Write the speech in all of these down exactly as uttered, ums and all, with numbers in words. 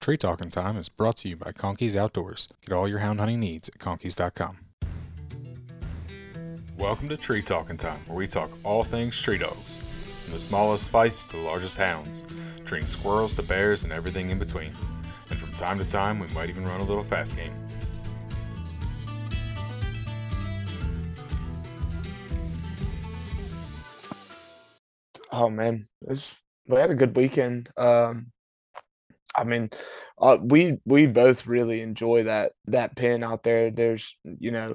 Tree Talking Time is brought to you by Conkeys Outdoors. Get all your hound hunting needs at Conkeys dot com. Welcome to Tree Talking Time, where we talk all things tree dogs. From the smallest fights to the largest hounds, treating squirrels to bears and everything in between. And from time to time, we might even run a little fast game. Oh man, it was, we had a good weekend. Um, I mean, uh, we we both really enjoy that that pen out there. There's, you know,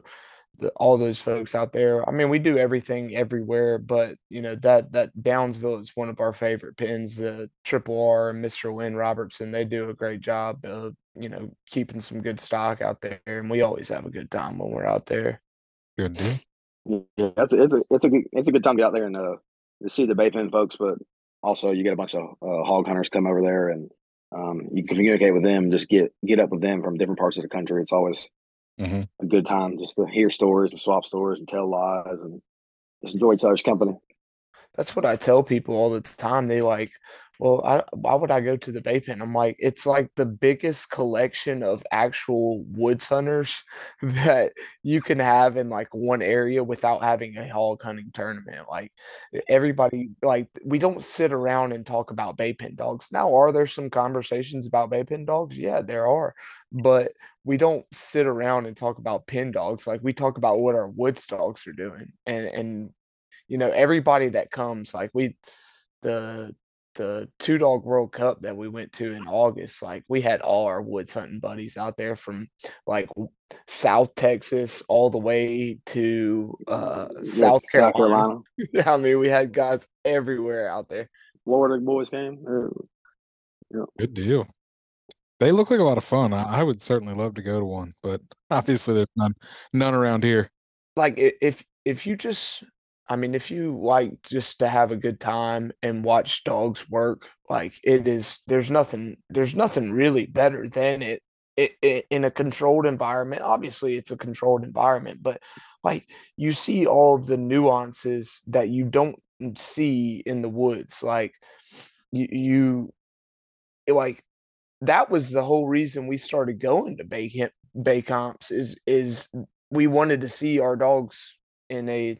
the, all those folks out there. I mean, we do everything everywhere, but you know that that Downsville is one of our favorite pens. The Triple R and Mister Wynn Robertson, they do a great job of you know keeping some good stock out there, and we always have a good time when we're out there. Good deal. Yeah, that's a, it's a it's a good, it's a good time to get out there and uh, to see the Bay Pen folks, but also you get a bunch of uh, hog hunters come over there and. Um, you can communicate with them, just get, get up with them from different parts of the country. It's always mm-hmm. a good time just to hear stories and swap stories and tell lies and just enjoy each other's company. That's what I tell people all the time. They like, well, I, why would I go to the Bay Pen? I'm like, it's like the biggest collection of actual woods hunters that you can have in like one area without having a hog hunting tournament. Like everybody, like we don't sit around and talk about Bay Pen dogs. Now, are there some conversations about Bay Pen dogs? Yeah, there are. But we don't sit around and talk about pen dogs. Like we talk about what our woods dogs are doing. And, and you know, everybody that comes, like we, the, the two dog World Cup that we went to in August, like we had all our woods hunting buddies out there from like South Texas all the way to uh yes, South Carolina. Carolina. I mean, we had guys everywhere out there. Florida boys came. Yeah. Good deal. They look like a lot of fun. I, I would certainly love to go to one, but obviously there's none none around here. Like if if you just. I mean, if you like just to have a good time and watch dogs work, like it is, there's nothing, there's nothing really better than it, it, it in a controlled environment. Obviously, it's a controlled environment, but like you see all of the nuances that you don't see in the woods. Like you, you it, like that was the whole reason we started going to Bay, Bay Comps is, is we wanted to see our dogs in a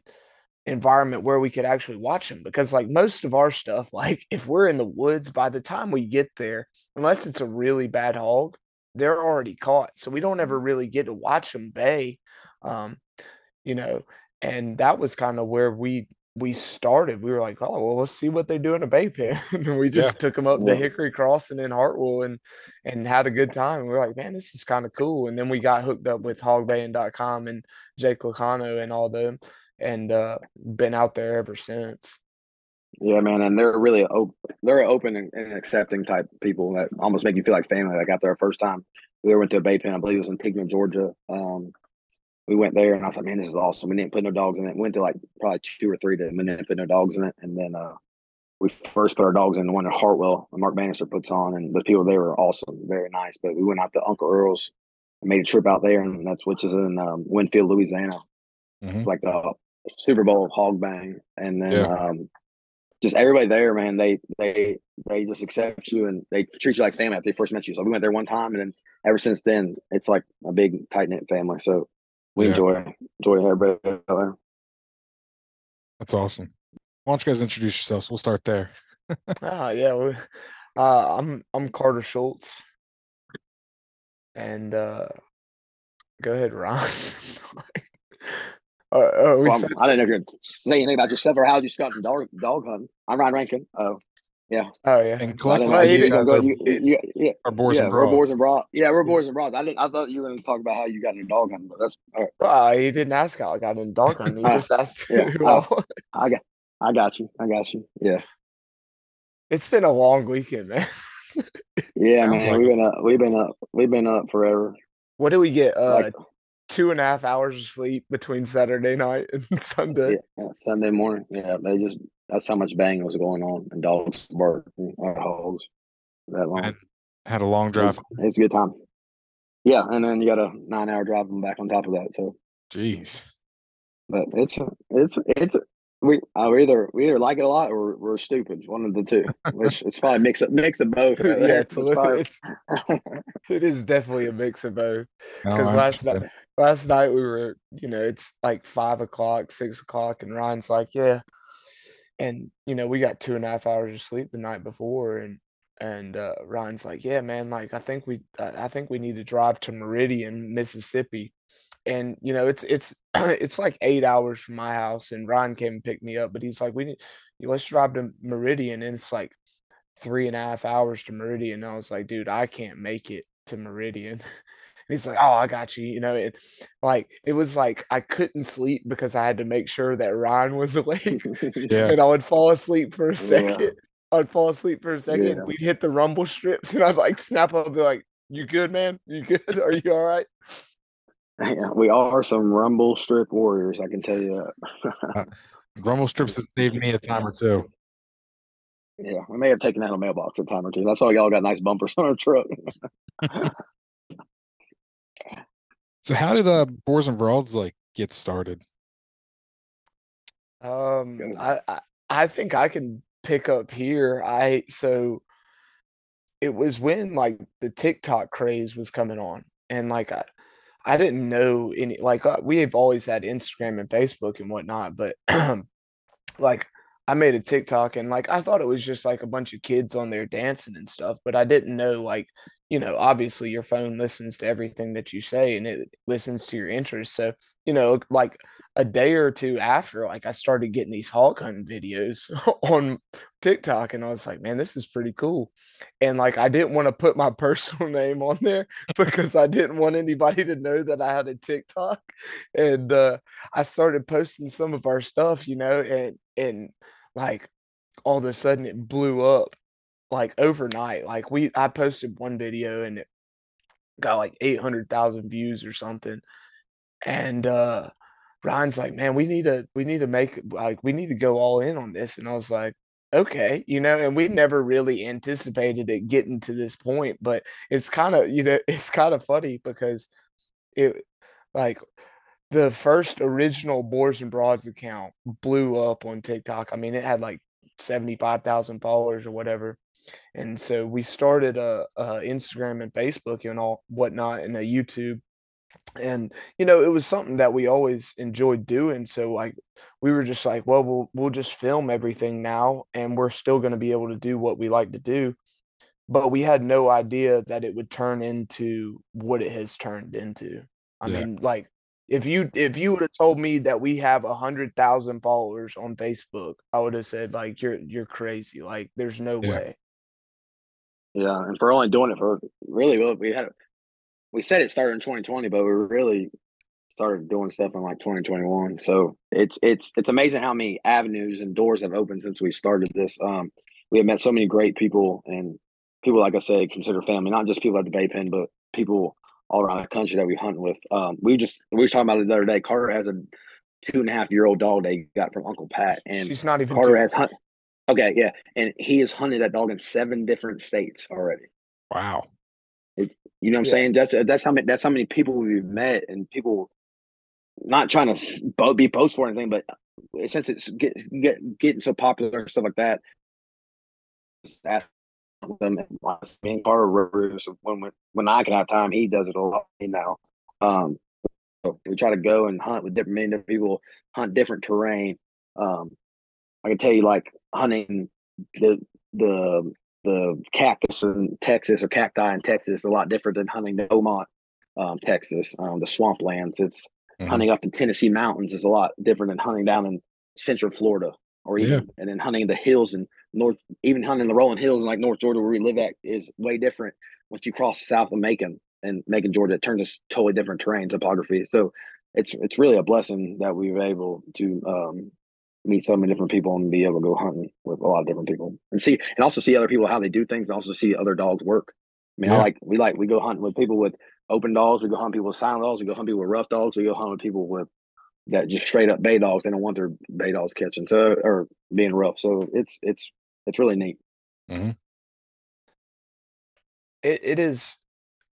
environment where we could actually watch them, because like most of our stuff, like if we're in the woods, by the time we get there, unless it's a really bad hog, they're already caught, so we don't ever really get to watch them bay, um you know and that was kind of where we we started. We were like, oh well, let's see what they do in a Bay Pen. And we just yeah. took them up yeah. to Hickory Cross and then Hartwell and and had a good time. And we were like, man, this is kind of cool. And then we got hooked up with hog baying dot com and Jake Locano and all them, and uh been out there ever since. Yeah, man, and they're really open they're open and, and accepting type people that almost make you feel like family. Like after our first time we went to a Bay Pen, I believe it was in Tignan, Georgia. Um we went there and I was like, man, this is awesome. We didn't put no dogs in it. We went to like probably two or three that we didn't put no dogs in it. And then uh we first put our dogs in the one that Hartwell and Mark Bannister puts on, and the people there were awesome, very nice. But we went out to Uncle Earl's and made a trip out there, and that's which is in um, Winfield, Louisiana. Mm-hmm. Like the Super Bowl hog bang, and then yeah. um, just everybody there, man. They they they just accept you and they treat you like family after they first met you. So we went there one time, and then ever since then, it's like a big tight knit family. So we yeah. enjoy enjoy everybody there. That's awesome. Why don't you guys introduce yourselves? We'll start there. ah, yeah. We, uh, I'm I'm Carter Schultz, and uh, go ahead, Ron. Uh, uh, well, I don't know if you're saying anything about yourself or how you got from dog, dog hunting. I'm Ryan Rankin. Oh, yeah. Oh, yeah. And collectively, you, you guys go, are, you, you, yeah, are Boars yeah, and Broads. We're Boars and Broads. Yeah, we're Boars and Broads. I didn't. I thought you were going to talk about how you got into dog hunting, but that's all right. Well, he didn't ask how I got into dog hunting. He just asked yeah, who I, I was. I got, I got you. I got you. Yeah. It's been a long weekend, man. yeah, man. Like we've been up. We've been up. We've been up forever. What do we get? Uh, like, two and a half hours of sleep between Saturday night and Sunday. Yeah, Sunday morning. Yeah, they just, that's how much bang was going on. And dogs barking at hogs that long. And had a long drive. It's, it's a good time. Yeah, and then you got a nine hour drive back on top of that. So, jeez. But it's, it's, it's, We oh, either we either like it a lot or we're stupid. One of the two. It's, it's probably mix up mix of both. Right? Yeah, it's, it's, it is definitely a mix of both. Because no, last night, last night we were, you know, it's like five o'clock, six o'clock, and Ryan's like, yeah, and you know, we got two and a half hours of sleep the night before, and and uh, Ryan's like, yeah, man, like I think we, I think we need to drive to Meridian, Mississippi. And, you know, it's it's it's like eight hours from my house, and Ryan came and picked me up, but he's like, we need, let's drive to Meridian. And it's like three and a half hours to Meridian. And I was like, dude, I can't make it to Meridian. And he's like, oh, I got you. You know, it like it was like I couldn't sleep because I had to make sure that Ryan was awake. Yeah. And I would fall asleep for a second. Yeah. I'd fall asleep for a second. Yeah. We'd hit the rumble strips, and I'd like snap up and be like, you good, man? You good? Are you all right? Yeah, we are some rumble strip warriors, I can tell you that. uh, rumble strips have saved me a time or two. Yeah, we may have taken out a mailbox a time or two. That's why y'all got nice bumpers on our truck. So how did uh, Boars and Broads like get started? Um, I, I I think I can pick up here. I so it was when like the TikTok craze was coming on, and like I. I didn't know any, like uh, we have always had Instagram and Facebook and whatnot, but like I made a TikTok, and like I thought it was just like a bunch of kids on there dancing and stuff, but I didn't know, like, you know, obviously your phone listens to everything that you say, and it listens to your interests. So, you know, like a day or two after, like I started getting these hawk hunting videos on TikTok, and I was like, man, this is pretty cool. And like, I didn't want to put my personal name on there because I didn't want anybody to know that I had a TikTok. And uh, I started posting some of our stuff, you know, and, and like all of a sudden it blew up. Like overnight, like we, I posted one video and it got like eight hundred thousand views or something. And uh, Ryan's like, man, we need to, we need to make, like, we need to go all in on this. And I was like, okay, you know, and we never really anticipated it getting to this point, but it's kind of, you know, it's kind of funny because it, like, the first original Boars and Broads account blew up on TikTok. I mean, it had like seventy-five thousand followers or whatever. And so we started a, a Instagram and Facebook and all whatnot, and a YouTube. And, you know, it was something that we always enjoyed doing. So like, we were just like, well, we'll, we'll just film everything now, and we're still going to be able to do what we like to do. But we had no idea that it would turn into what it has turned into. I yeah. mean, like, If you if you would have told me that we have a hundred thousand followers on Facebook, I would have said, like, you're you're crazy. Like, there's no yeah. way. Yeah, and for only doing it for really, we had we said it started in twenty twenty, but we really started doing stuff in like twenty twenty-one. So it's it's it's amazing how many avenues and doors have opened since we started this. Um, we have met so many great people, and people, like I say, consider family. Not just people at the Bay Pen, but people all around the country that we hunt with. Um, we just we were talking about it the other day. Carter has a two and a half year old dog they got from Uncle Pat, and she's not even Carter has hunt. Okay, yeah, and he has hunted that dog in seven different states already. Wow, it, you know what I'm yeah. saying? That's that's how many that's how many people we've met, and people not trying to be boastful or anything, but since it's get, get, getting so popular and stuff like that, just ask them. Me and Carter rivers when when I can have time, he does it a lot now. Um, so we try to go and hunt with different, many different people, hunt different terrain. Um, I can tell you, like hunting the the the cactus in Texas or cacti in Texas is a lot different than hunting the Beaumont, um, Texas, um, the swamplands. It's mm-hmm. hunting up in Tennessee mountains is a lot different than hunting down in Central Florida. Or even yeah. and then hunting the hills and north, even hunting the rolling hills in like North Georgia where we live at is way different. Once you cross south of Macon and Macon, Georgia, it turns us totally different terrain, topography. So it's it's really a blessing that we were able to um, meet so many different people and be able to go hunting with a lot of different people and see and also see other people how they do things and also see other dogs work. I mean, yeah. I like we like we go hunting with people with open dogs, we go hunt people with silent dogs, we go hunt people with rough dogs, we go hunt with people with that just straight up bay dogs. They don't want their bay dogs catching so or being rough. So it's it's it's really neat. Mm-hmm. It it is.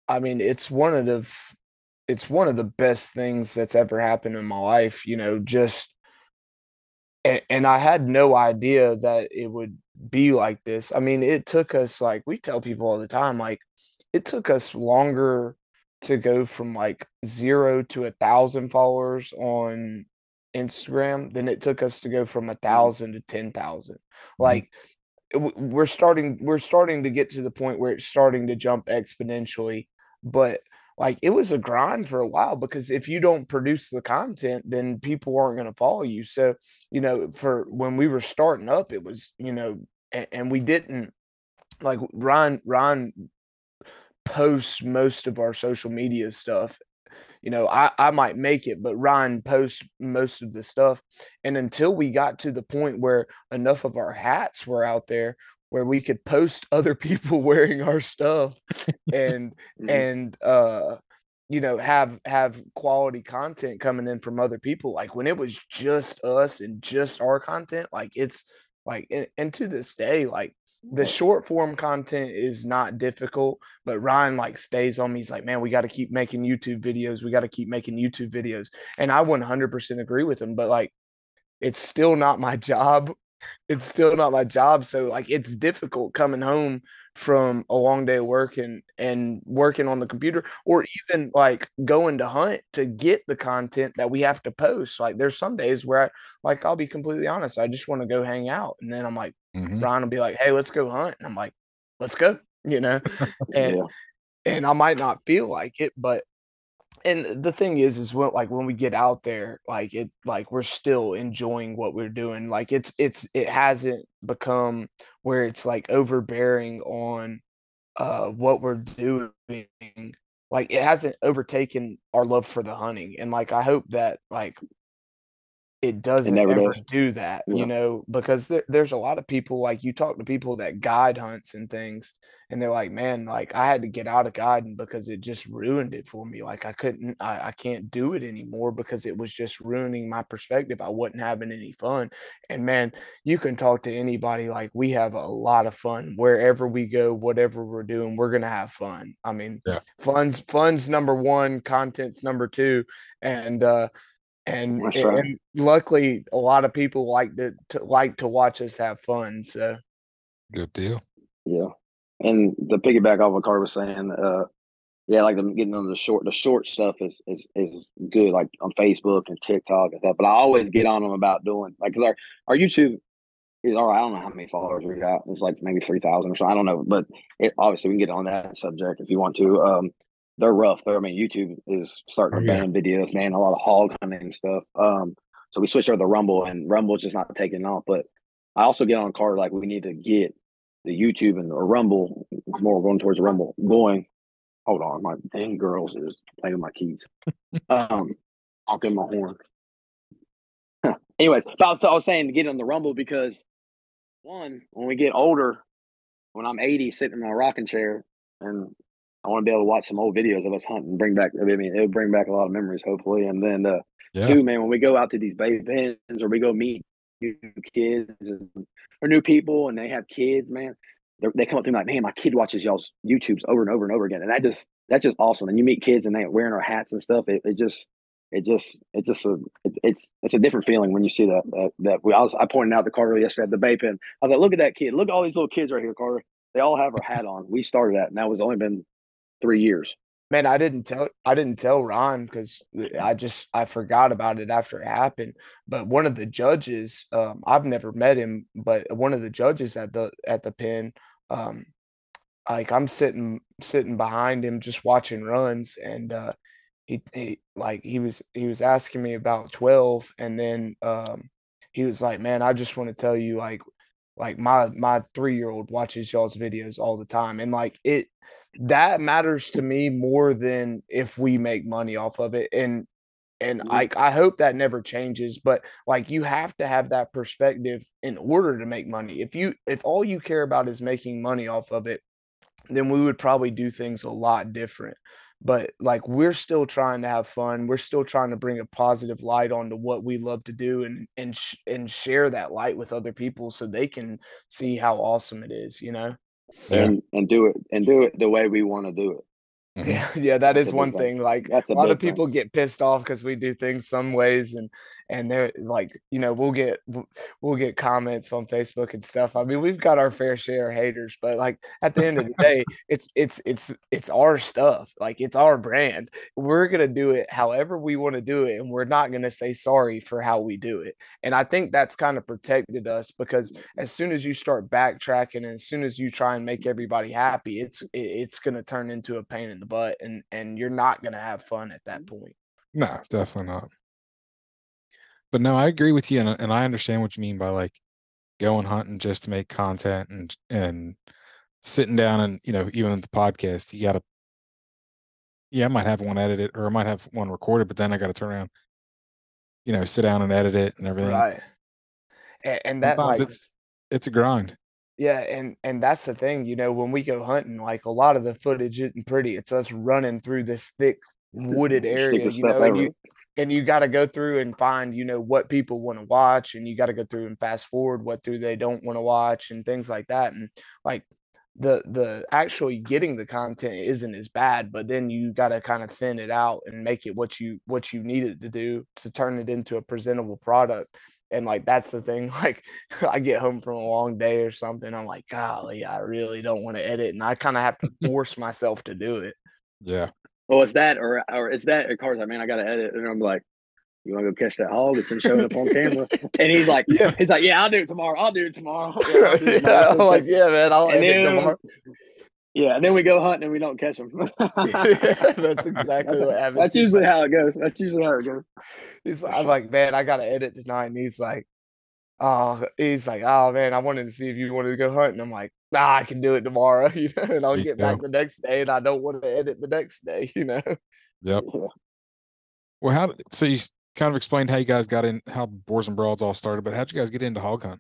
I mean, it's one of the it's one of the best things that's ever happened in my life. You know, just And, and I had no idea that it would be like this. I mean, it took us, like, we tell people all the time, like, it took us longer to go from like zero to a thousand followers on Instagram than it took us to go from a thousand to ten thousand. Like, we're starting, we're starting to get to the point where it's starting to jump exponentially, but like, it was a grind for a while, because if you don't produce the content, then people aren't going to follow you. So, you know, for when we were starting up, it was, you know, and, and we didn't, like, Ryan, Ryan posts most of our social media stuff. You know, I, I might make it, but Ryan posts most of the stuff. And until we got to the point where enough of our hats were out there where we could post other people wearing our stuff and, and, uh, you know, have, have quality content coming in from other people. Like, when it was just us and just our content, like, it's like, and, and to this day, like, the short form content is not difficult, but Ryan, like, stays on me. He's like, man, we got to keep making YouTube videos. We got to keep making YouTube videos. And I one hundred percent agree with him, but like, it's still not my job. It's still not my job. So like, it's difficult coming home from a long day of work and, and working on the computer, or even like going to hunt to get the content that we have to post. Like, there's some days where I, like, I'll be completely honest, I just want to go hang out. And then I'm like, mm-hmm. Ryan will be like, hey, let's go hunt. And I'm like, let's go, you know, and, yeah. and I might not feel like it, but, and the thing is, is when, like, when we get out there, like, it, like, we're still enjoying what we're doing. Like, it's, it's, it hasn't become where it's like overbearing on uh, what we're doing. Like, it hasn't overtaken our love for the hunting. And like, I hope that, like, it doesn't it ever does. do that, yeah. you know, because there, there's a lot of people, like, you talk to people that guide hunts and things, and they're like, man, like, I had to get out of guiding because it just ruined it for me. Like, I couldn't, I, I can't do it anymore because it was just ruining my perspective. I wasn't having any fun. And man, you can talk to anybody. Like, we have a lot of fun wherever we go, whatever we're doing, we're going to have fun. I mean, yeah. fun's, fun's number one, content's number two. And, uh, And, right. and luckily, a lot of people like to, to like to watch us have fun. So, good deal. Yeah, and the piggyback off what Carter was saying, uh, yeah, like I'm getting on the short. The short stuff is is is good, like on Facebook and TikTok and that. But I always get on them about doing, like, because our our YouTube is all right. I don't know how many followers we got. It's like maybe three thousand or so. I don't know, but it, obviously we can get on that subject if you want to. Um, They're rough. They're, I mean, YouTube is starting to ban videos, man. A lot of hog hunting stuff. Um, so we switched over to Rumble, and Rumble's just not taking off. But I also get on Carter, like, we need to get the YouTube and or Rumble more going towards Rumble going. Hold on, my dang girls is playing with my keys. Um, I'll get my horn. Anyways, so I, was, so I was saying to get on the Rumble because one, when we get older, when I'm eighty, sitting in my rocking chair, and I want to be able to watch some old videos of us hunting, bring back, I mean, it'll bring back a lot of memories, hopefully. And then, uh, yeah. too, man, when we go out to these Bay Pens or we go meet new kids and, or new people and they have kids, man, they come up to me like, man, my kid watches y'all's YouTubes over and over and over again. And that just, that's just awesome. And you meet kids and they're wearing our hats and stuff. It, it just, it just, it just, a, it, it's, it's a different feeling when you see that, that, that we, I was, I pointed out to Carter yesterday at the Bay Pen. I was like, look at that kid. Look at all these little kids right here, Carter. They all have our hat on. We started that, and that was only been three years. Man, I didn't tell I didn't tell Ron because I just I forgot about it after it happened. But one of the judges, um, I've never met him, but one of the judges at the at the pen, um, like I'm sitting sitting behind him just watching runs, and uh, he, he like he was he was asking me about twelve, and then um, he was like, "Man, I just want to tell you, like." Like my, my three-year-old watches y'all's videos all the time. And like it, that matters to me more than if we make money off of it. And, and like, I hope that never changes, but like, you have to have that perspective in order to make money. If you, if all you care about is making money off of it, then we would probably do things a lot different. But like, we're still trying to have fun. We're still trying to bring a positive light onto what we love to do and, and, sh- and share that light with other people so they can see how awesome it is, you know, yeah. and, and do it and do it the way we want to do it. Yeah, yeah, that is one thing. Like a lot of people get pissed off because we do things some ways, and and they're like, you know, we'll get we'll get comments on Facebook and stuff. I mean, we've got our fair share of haters, but like at the end of the day, it's it's it's it's our stuff. Like it's our brand. We're gonna do it however we want to do it, and we're not gonna say sorry for how we do it. And I think that's kind of protected us, because as soon as you start backtracking and as soon as you try and make everybody happy, it's it's gonna turn into a pain in the butt, and and you're not gonna have fun at that point. No, definitely not. But no, I agree with you, and, and I understand what you mean by like going hunting just to make content, and and sitting down, and you know, even the podcast, you gotta, yeah, I might have one edited, or I might have one recorded, but then I gotta turn around, you know, sit down and edit it and everything, right? And, and that, like, it's it's a grind. Yeah, and and that's the thing, you know, when we go hunting, like a lot of the footage isn't pretty. It's us running through this thick wooded area, you know, and you and you got to go through and find, you know, what people want to watch, and you got to go through and fast forward what through they don't want to watch and things like that. And like the the actually getting the content isn't as bad, but then you got to kind of thin it out and make it what you what you need it to do to turn it into a presentable product. And like, that's the thing, like I get home from a long day or something, I'm like, golly, I really don't want to edit. And I kind of have to force myself to do it. Yeah. Well, it's that, or, or it's that, of course, I mean, I got to edit. And I'm like, you want to go catch that hog? It's been showing up on camera. And he's like, yeah. he's like, yeah, I'll do it tomorrow. I'll do it tomorrow. Yeah, I'll do it tomorrow. Yeah, I'm like, yeah, man, I'll and edit then, tomorrow. Yeah. And then we go hunting and we don't catch them. Yeah, that's exactly that's, what happens. That's usually how it goes. That's usually how it goes. He's, I'm like, man, I got to edit tonight. And he's like, oh, he's like, oh man, I wanted to see if you wanted to go hunting. I'm like, nah, I can do it tomorrow. You know, and I'll there get back go. the next day, and I don't want to edit the next day, you know? Yep. Yeah. Well, how, so you kind of explained how you guys got in, how Boars and Broads all started, but how'd you guys get into hog hunting?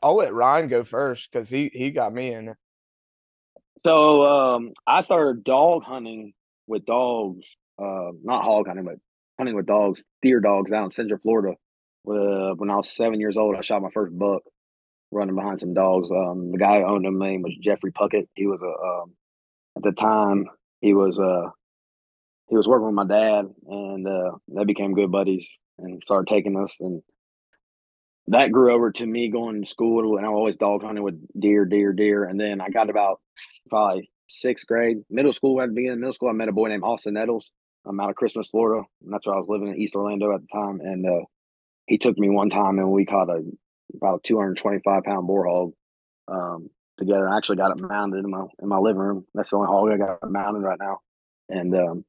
I'll let Ryan go first, because he, he got me in. So um, I started dog hunting with dogs, uh, not hog hunting, but hunting with dogs, deer dogs down in Central Florida. Uh, when I was seven years old, I shot my first buck running behind some dogs. Um, the guy who owned them, name was Jeffrey Puckett. He was, a um, at the time, he was uh, he was working with my dad, and uh, they became good buddies and started taking us, and that grew over to me going to school, and I always dog hunting with deer, deer, deer. And then I got about probably sixth grade, middle school. At the beginning of middle school, I met a boy named Austin Nettles. I'm out of Christmas, Florida, and that's where I was living in East Orlando at the time. And uh, he took me one time, and we caught a about two hundred twenty-five pound boar hog um, together. I actually got it mounted in my in my living room. That's the only hog I got mounted right now. And um,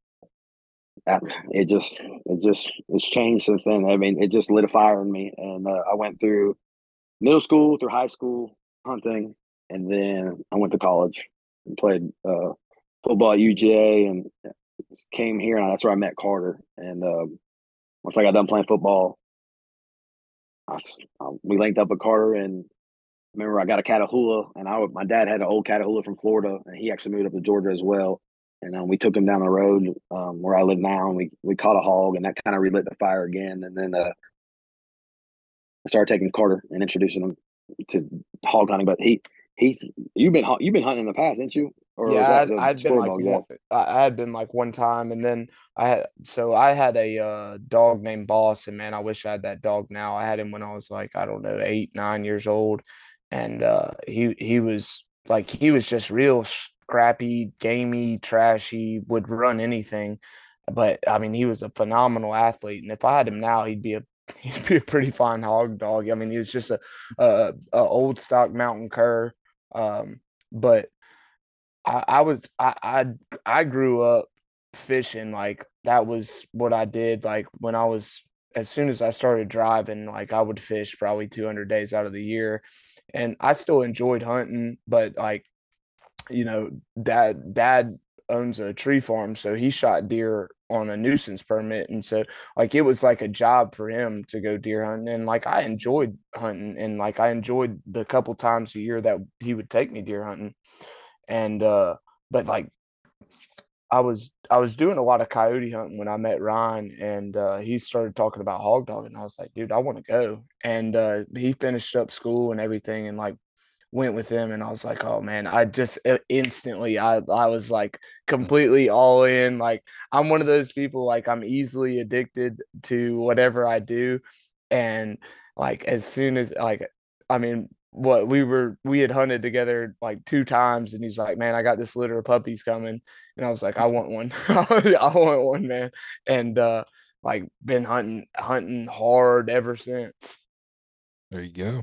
it just it just it's changed since then. I mean, it just lit a fire in me, and uh, I went through middle school through high school hunting, and then I went to college and played uh football at U G A, and came here, and that's where I met Carter. And um, once I got done playing football, I, I, we linked up with Carter, and I remember I got a Catahoula, and I my dad had an old Catahoula from Florida, and he actually moved up to Georgia as well. And um, we took him down the road um, where I live now, and we, we caught a hog, and that kind of relit the fire again. And then uh, I started taking Carter and introducing him to hog hunting. But he he's you've been you've been hunting in the past, ain't you? Or yeah, I'd, I'd been like one, I had been like one time, and then I had so I had a uh, dog named Boss, and man, I wish I had that dog now. I had him when I was like I don't know eight nine years old, and uh, he he was like he was just real scrappy, gamey, trashy, would run anything. But I mean, he was a phenomenal athlete, and if I had him now, he'd be a he'd be a pretty fine hog dog. I mean, he was just a a, a old stock mountain cur. Um, but I, I was I, I I grew up fishing, like that was what I did. Like when I was as soon as I started driving, like I would fish probably two hundred days out of the year, and I still enjoyed hunting, but like, you know, dad dad owns a tree farm, so he shot deer on a nuisance permit, and so like it was like a job for him to go deer hunting, and like I enjoyed hunting, and like I enjoyed the couple times a year that he would take me deer hunting. And uh but like I was I was doing a lot of coyote hunting when I met Ryan, and uh he started talking about hog dogging, and I was like, dude, I want to go. And uh he finished up school and everything, and like went with them, and I was like, oh man, I just instantly, I, I was like completely all in. Like, I'm one of those people, like, I'm easily addicted to whatever I do. And like, as soon as, like, I mean, what we were, we had hunted together like two times, and he's like, man, I got this litter of puppies coming. And I was like, I want one. I want one, man. And, uh, like, been hunting, hunting hard ever since. There you go.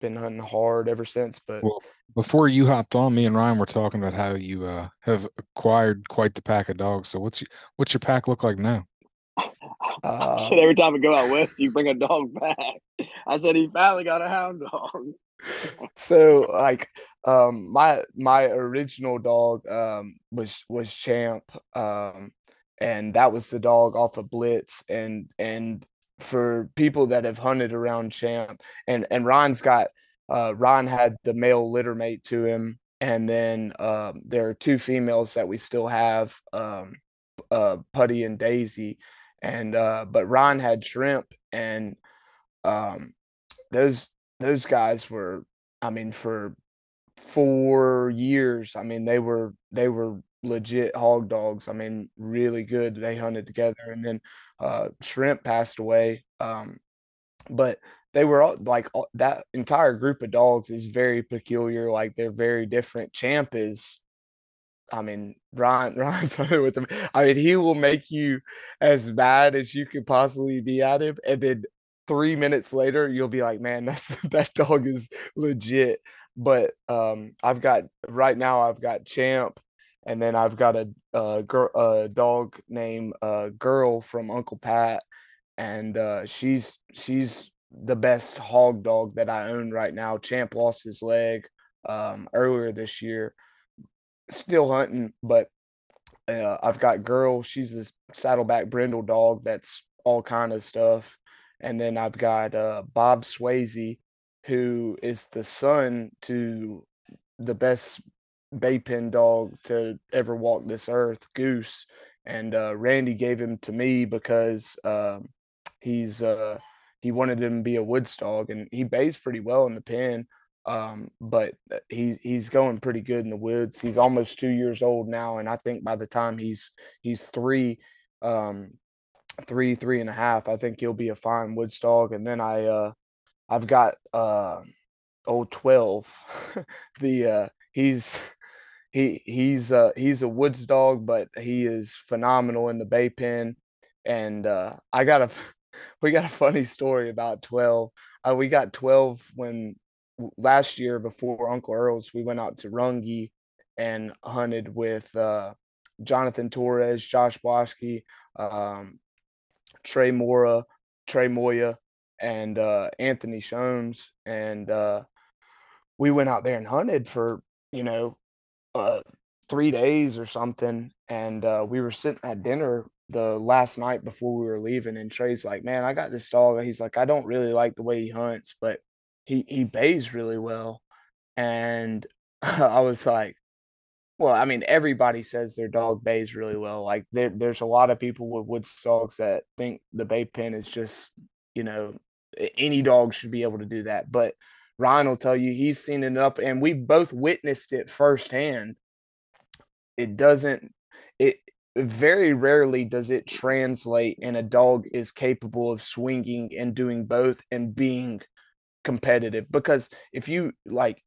Been hunting hard ever since. But well, before you hopped on, me and Ryan were talking about how you uh, have acquired quite the pack of dogs. So what's your, what's your pack look like now? Uh, I said every time we go out west, you bring a dog back. I said he finally got a hound dog. So like, um, my my original dog um, was was Champ, um, and that was the dog off of Blitz, and and. For people that have hunted around Champ, and and Ron's got uh Ron had the male litter mate to him, and then um there are two females that we still have, um uh Putty and Daisy, and uh but Ron had Shrimp, and um those those guys were, I mean, for four years, I mean, they were they were legit hog dogs. I mean, really good. They hunted together, and then uh Shrimp passed away, um but they were all like, all, that entire group of dogs is very peculiar. Like, they're very different. Champ is, I mean, Ryan Ryan's hunted with him. I mean, he will make you as bad as you could possibly be at him, and then three minutes later you'll be like, man, that's that dog is legit. But um I've got right now I've got Champ. And then I've got a, a, girl, a dog named uh, Girl from Uncle Pat, and uh, she's she's the best hog dog that I own right now. Champ lost his leg um, earlier this year, still hunting, but uh, I've got Girl. She's this saddleback brindle dog that's all kind of stuff. And then I've got uh, Bob Swayze, who is the son to the best Bay Pen dog to ever walk this earth, Goose, and uh Randy gave him to me because um he's uh he wanted him to be a woods dog, and he bays pretty well in the pen, um but he's he's going pretty good in the woods. He's almost two years old now, and I think by the time he's he's three um three three and a half, I think he'll be a fine woods dog. And then I uh I've got uh old twelve. the uh he's He he's uh he's a woods dog, but he is phenomenal in the Bay Pen. And uh, I got a we got a funny story about twelve. Uh, we got twelve when last year before Uncle Earl's, we went out to Runge and hunted with uh, Jonathan Torres, Josh Boschke, um, Trey Mora, Trey Moya, and uh, Anthony Shomes, and uh, we went out there and hunted for you know. Uh, three days or something, and uh, we were sitting at dinner the last night before we were leaving, and Trey's like, man, I got this dog. He's like, I don't really like the way he hunts, but he, he bays really well. And I was like, well, I mean, everybody says their dog bays really well. Like, there, there's a lot of people with woods dogs that think the Bay Pen is just, you know, any dog should be able to do that. But Ryan will tell you he's seen it up, and we both witnessed it firsthand. It doesn't, it very rarely does it translate, and a dog is capable of swinging and doing both and being competitive. Because if you, like,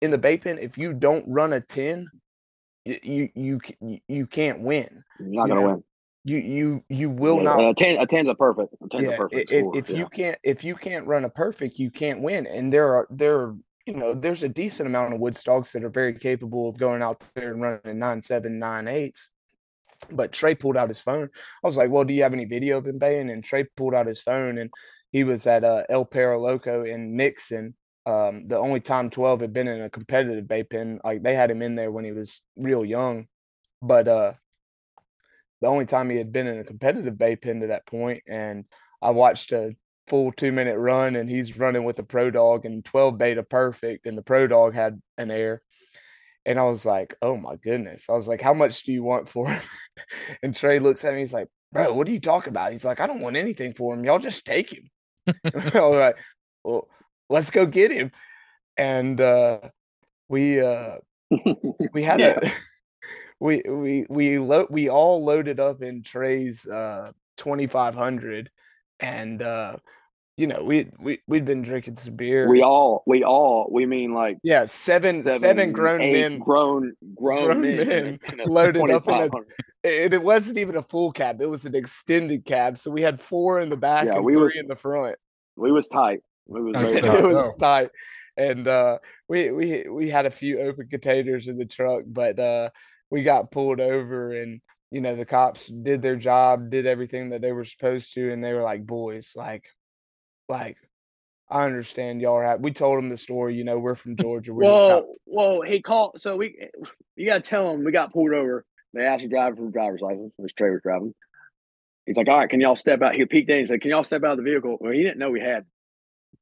in the Bay Pen, if you don't run a ten, you you you can't win. You're not gonna win. You you you will yeah, not a ten a ten's a perfect. A ten's yeah, a perfect if, score, if yeah. you can't if you can't run a perfect, you can't win. And there are there are, you know, there's a decent amount of woods dogs that are very capable of going out there and running nine seven, nine eights. But Trey pulled out his phone. I was like, well, do you have any video of him baying? And Trey pulled out his phone, and he was at uh, El Perro Loco in Nixon. Um, the only time twelve had been in a competitive Bay Pen. Like, they had him in there when he was real young, but uh the only time he had been in a competitive Bay Pen to that point. And I watched a full two minute run, and he's running with the pro dog, and twelve beta perfect, and the pro dog had an air. And I was like, oh my goodness. I was like, how much do you want for him? And Trey looks at me. He's like, bro, what are you talking about? He's like, I don't want anything for him. Y'all just take him. I was like, well, let's go get him. And uh, we uh, we had yeah. a we we we lo- we all loaded up in Trey's uh, twenty-five hundred, and uh, you know we we we'd been drinking some beer. We all we all we mean like yeah seven seven, seven grown men grown grown, grown men, men in a, in a loaded up in a, and it wasn't even a full cab, it was an extended cab, so we had four in the back yeah, and we three was, in the front. We was tight. We was very tight. It was oh. tight. And uh, we we we had a few open containers in the truck, but uh, we got pulled over, and you know the cops did their job, did everything that they were supposed to, and they were like, "Boys, like, like, I understand y'all are happy." We told them the story, you know, we're from Georgia. We're whoa, from- whoa, he called. So we, you gotta tell him we got pulled over. They asked the driver for the driver's license. This Trey was driving. He's like, "All right, can y'all step out?" He peeked in. He's like, "Can y'all step out of the vehicle?" Well, he didn't know we had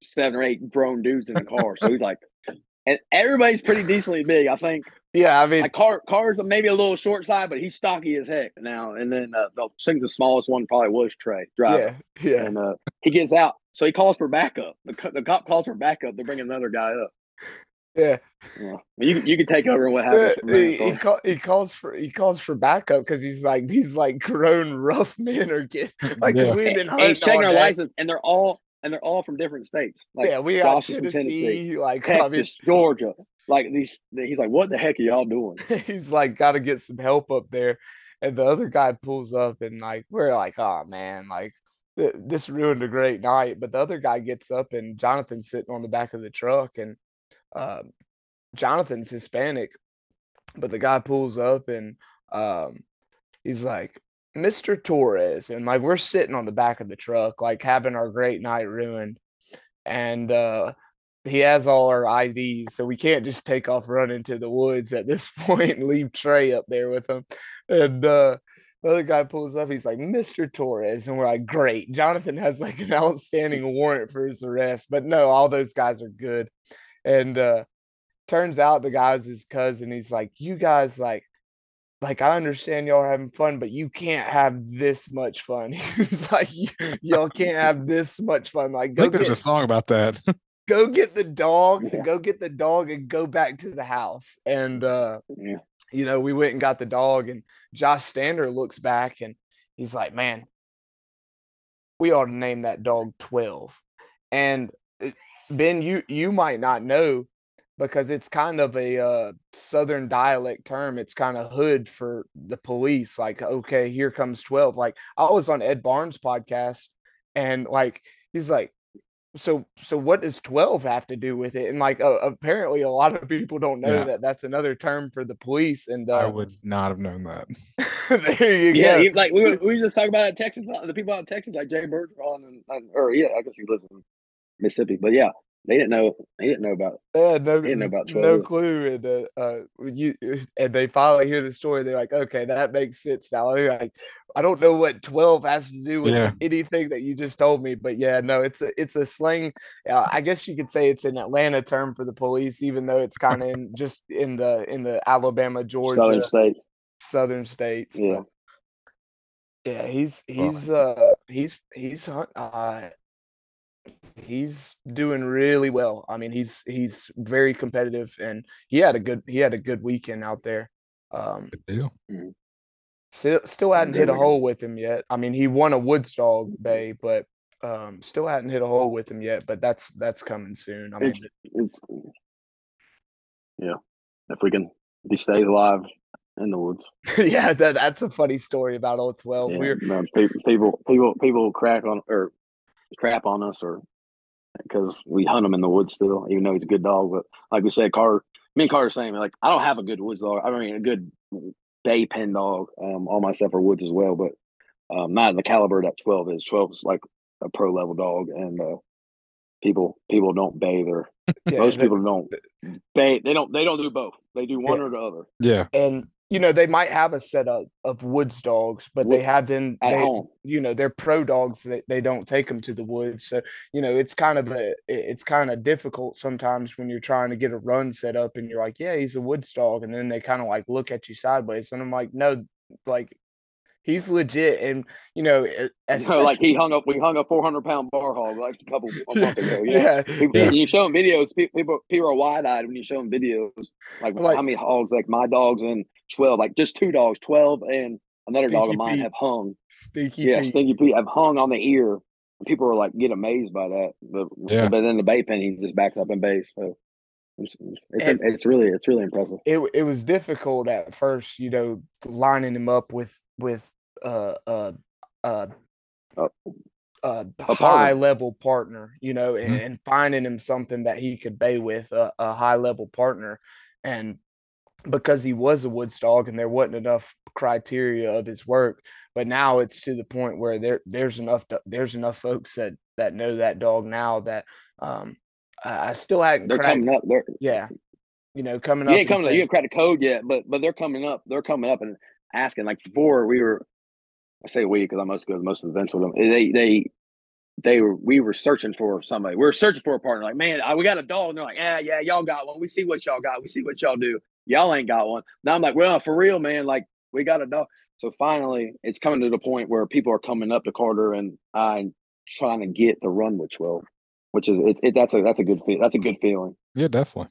seven or eight grown dudes in the car, so he's like, and everybody's pretty decently big, I think. Yeah, I mean, like car cars maybe a little short side, but he's stocky as heck now. And then uh, I think the smallest one probably was Trey driving. Yeah, yeah. And uh, he gets out, so he calls for backup. The, the cop calls for backup. They bring another guy up. Yeah, yeah. You you can take over and what happens. From there, he, he, call, he calls for he calls for backup because he's like these like grown rough men are getting like yeah. we've been hunting. He's checking our license, and they're all. And they're all from different states. Like yeah, we got Tennessee, Tennessee, like Texas, I mean, Georgia. Like these, he's like, "What the heck are y'all doing?" He's like, "Got to get some help up there." And the other guy pulls up, and like we're like, "Oh man, like th- this ruined a great night." But the other guy gets up, and Jonathan's sitting on the back of the truck, and um, Jonathan's Hispanic, but the guy pulls up, and um, he's like, "Mister Torres," and like we're sitting on the back of the truck, like having our great night ruined, and uh, he has all our I Ds, so we can't just take off running to the woods at this point and leave Trey up there with him. And uh, the other guy pulls up, he's like, "Mister Torres," and we're like, "Great, Jonathan has like an outstanding warrant for his arrest," but no, all those guys are good. And uh, turns out the guy's his cousin. He's like, "You guys like." Like, I understand y'all are having fun, but you can't have this much fun. He's like, y- y'all can't have this much fun. Like, go I think get, there's a song about that. Go get the dog, yeah. go get the dog and go back to the house. And, uh, yeah. you know, we went and got the dog, and Josh Standard looks back and he's like, "Man, we ought to name that dog twelve. And Ben, you, you might not know, because it's kind of a uh, Southern dialect term. It's kind of hood for the police. Like, okay, here comes twelve. Like, I was on Ed Barnes' podcast, and like, he's like, so, so what does twelve have to do with it? And like, uh, apparently a lot of people don't know yeah. that that's another term for the police. And uh, I would not have known that. There you yeah, go. Yeah, like we were, we were just talking about it in Texas. The people out in Texas, like Jay Bird, on, or yeah, I guess he lives in Mississippi, but yeah. They didn't know. They didn't know about. Yeah, no, they didn't know about twelve. No clue. And uh, uh, you and they finally hear the story. They're like, "Okay, that makes sense now." Like, I don't know what twelve has to do with yeah. anything that you just told me, but yeah, no, it's a it's a slang. Uh, I guess you could say it's an Atlanta term for the police, even though it's kind of in, just in the in the Alabama, Georgia, southern states. Southern states. Yeah. But, yeah, he's he's uh, he's he's uh, he's doing really well. I mean, he's he's very competitive, and he had a good he had a good weekend out there. Um, good deal. Still, still hadn't hit a hole with him yet. I mean, he won a Woods Dog Bay, but um, still hadn't hit a hole with him yet. But that's that's coming soon. I mean, it's, it's yeah. If we can, if he stays alive in the woods. yeah, that, that's a funny story about old twelve. Yeah, We're no, people, people people people crack on or. crap on us or because we hunt him in the woods still, even though he's a good dog. But like we said, Carter, me and Carter saying, like, I don't have a good woods dog. I mean, a good Bay Pen dog. Um, all my stuff are woods as well, but um, not in the caliber that twelve is. twelve is like a pro level dog, and uh, people people don't bay their yeah, most they, people don't bay. They don't they don't do both. They do one yeah. or the other. Yeah, and. You know, they might have a setup of woods dogs, but they have them at they, home. You know, they're pro dogs that they, they don't take them to the woods. So, you know, it's kind of a it's kind of difficult sometimes when you're trying to get a run set up and you're like, yeah, he's a woods dog. And then they kind of like look at you sideways. And I'm like, no, like He's legit, and you know, so like he hung up. We hung a four hundred pound bar hog like a couple a month ago. You know? Yeah, people, yeah. When you show them videos, people people are wide eyed when you show them videos. Like, like how many hogs? Like my dogs and twelve. Like just two dogs, twelve, and another dog of mine Pete. have hung. Stinky yeah, Pete. Stinky Pete have hung on the ear. People are like get amazed by that, but yeah. but then the Bay Pen, he just backs up and bays. So. It's, it's, it's really it's really impressive. It it was difficult at first, you know, lining him up with with uh uh uh, uh, uh a high level partner, you know, and, mm-hmm. and finding him something that he could bay with a, a high level partner, and because he was a woods dog and there wasn't enough criteria of his work, but now it's to the point where there there's enough there's enough folks that that know that dog now that um. Uh, I still haven't. They're cracked, coming up. They're, yeah, you know, coming up. You ain't coming. Saying, you haven't cracked a code yet, but but they're coming up. They're coming up and asking. Like before, we were. I say we because I most go to most of the events with them. They they they were we were searching for somebody. We were searching for a partner. Like man, I, we got a dog. And they're like, yeah, yeah, y'all got one. We see what y'all got. We see what y'all do. Y'all ain't got one. Now I'm like, well, for real, man. Like we got a dog. So finally, it's coming to the point where people are coming up to Carter and I trying to get the run with twelve. Which is it, it? That's a that's a good that's a good feeling. Yeah, definitely.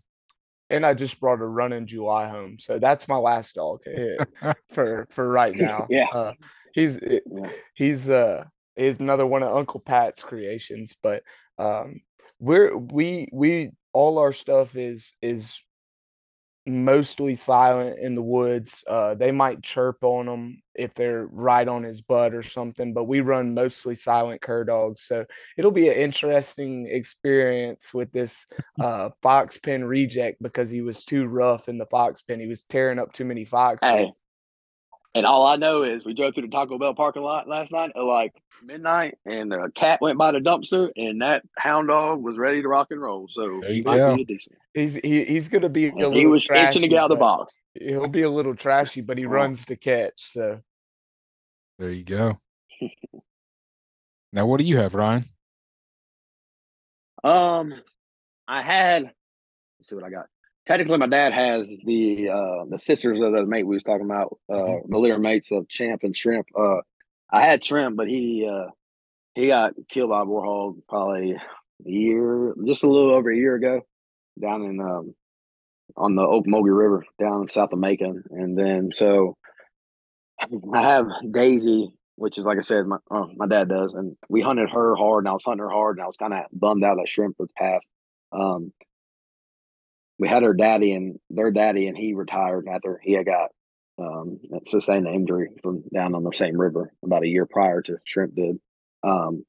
And I just brought a Run in July home, so that's my last dog for for right now. Yeah, uh, he's it, yeah. he's uh he's another one of Uncle Pat's creations. But um, we're we we all our stuff is is mostly silent in the woods. Uh, they might chirp on them if they're right on his butt or something, but we run mostly silent cur dogs. So it'll be an interesting experience with this uh, fox pen reject because he was too rough in the fox pen. He was tearing up too many foxes. Hey, and all I know is we drove through the Taco Bell parking lot last night at like midnight, and a cat went by the dumpster, and that hound dog was ready to rock and roll. So he might be a decent. He's he, he's gonna be a he little was trashy, itching to get out of the box. He'll be a little trashy, but he runs to catch. So there you go. Now, what do you have, Ryan? Um, I had. Let's see what I got. Technically, my dad has the uh, the sisters of the mate we was talking about, uh, the litter mates of Champ and Shrimp. Uh, I had Shrimp, but he uh, he got killed by a warhog probably a year, just a little over a year ago, down in um, on the Okmulgee River down south of Macon. And then so I have Daisy, which is like I said, my uh, my dad does, and we hunted her hard, and I was hunting her hard, and I was kind of bummed out that Shrimp was passed. Um, We had her daddy and their daddy, and he retired after he had got um, sustained an injury from down on the same river about a year prior to Shrimp did. Um,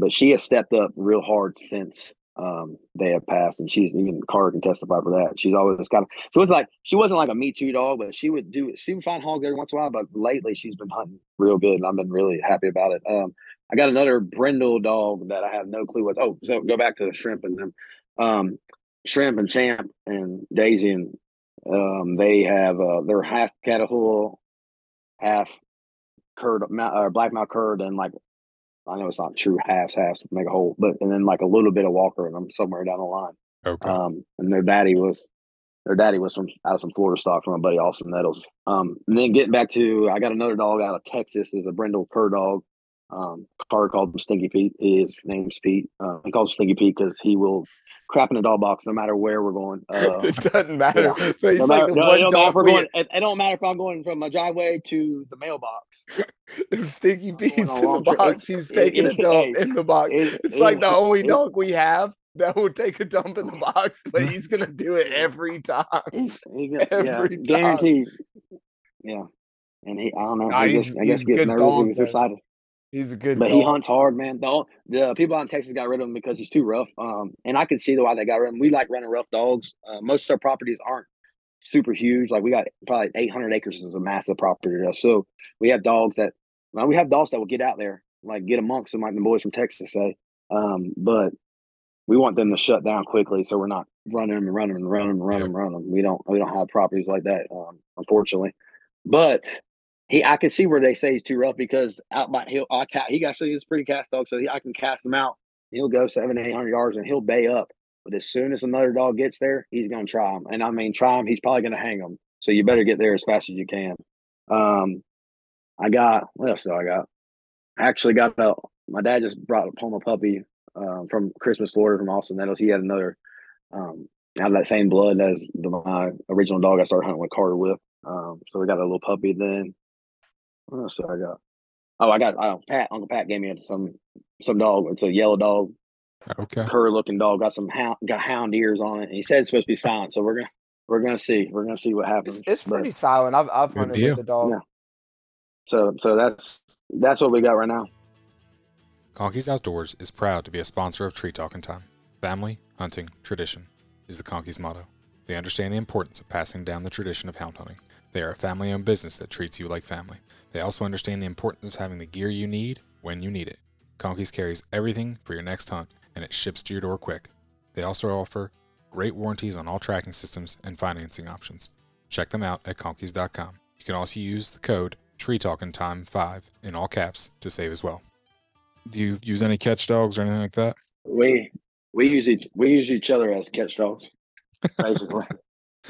but she has stepped up real hard since um, they have passed, and she's even Carter can testify for that. She's always kind of so it's like she wasn't like a Me Too dog, but she would do she would find hogs every once in a while. But lately, she's been hunting real good, and I've been really happy about it. Um, I got another brindle dog that I have no clue what. Oh, so go back to the Shrimp and them. Um, Shrimp and Champ and Daisy and um, they have uh, they're half Catahoula, half curd or blackmouth curd, and like I know it's not true halves halves make a whole, but and then like a little bit of Walker, and I'm somewhere down the line. Okay. Um, and their daddy was their daddy was from out of some Florida stock from my buddy Austin Nettles. Um, and then getting back to I got another dog out of Texas is a brindle cur dog. Um, Carter called him Stinky Pete. His name's Pete. Um, he calls him Stinky Pete because he will crap in a dog box no matter where we're going. Uh, it doesn't matter. Yeah. So he's no like matter, the no, one it, don't dog we're going, it, it don't matter if I'm going from my driveway to the mailbox. If Stinky Pete's in the box, trip. he's taking it, it, a dump it, in the box. It, it's it, like it, the only it, dog we have that will take a dump in the box, but he's gonna do it every time. Gonna, every yeah, time. Guaranteed. Yeah, and he I don't know. Nah, I guess he gets nervous. Dog, he's excited. He's a good, but dog. He hunts hard, man. The, the people out in Texas got rid of him because he's too rough. Um, and I can see the why they got rid of him. We like running rough dogs. Uh, most of our properties aren't super huge. Like we got probably eight hundred acres is a massive property. So we have dogs that, well, we have dogs that will get out there, like get amongst them, like the boys from Texas say. Um, but we want them to shut down quickly, so we're not running them and running them and running them and running them and running them. We don't, we don't have properties like that, um, unfortunately. But He, I can see where they say he's too rough because out by he'll I ca- he got so he's a pretty cast dog, so he, I can cast him out. He'll go seven, eight hundred yards, and he'll bay up. But as soon as another dog gets there, he's gonna try him, and I mean try him. He's probably gonna hang him. So you better get there as fast as you can. Um, I got, what else do I got? I actually got a, my dad just brought home a puppy um, from Christmas, Florida, from Austin Nettles. He had another, um, out of that same blood as the, my original dog I started hunting with Carter with. Um, so we got a little puppy then. What else do I got? Oh, I got uh, Pat. Uncle Pat gave me some some dog. It's a yellow dog, okay, cur looking dog. Got some hound, got hound ears on it. And he said it's supposed to be silent, so we're gonna we're gonna see. We're gonna see what happens. It's, it's pretty but, silent. I've I've hunted with the dog. Yeah. So so that's that's what we got right now. Conkeys Outdoors is proud to be a sponsor of Tree Talking Time. Family, hunting, tradition is the Conkeys motto. They understand the importance of passing down the tradition of hound hunting. They are a family-owned business that treats you like family. They also understand the importance of having the gear you need when you need it. Conkeys carries everything for your next hunt, and it ships to your door quick. They also offer great warranties on all tracking systems and financing options. Check them out at Conkeys dot com. You can also use the code Tree Talking Time five in all caps to save as well. Do you use any catch dogs or anything like that? We we use each we use each other as catch dogs, basically.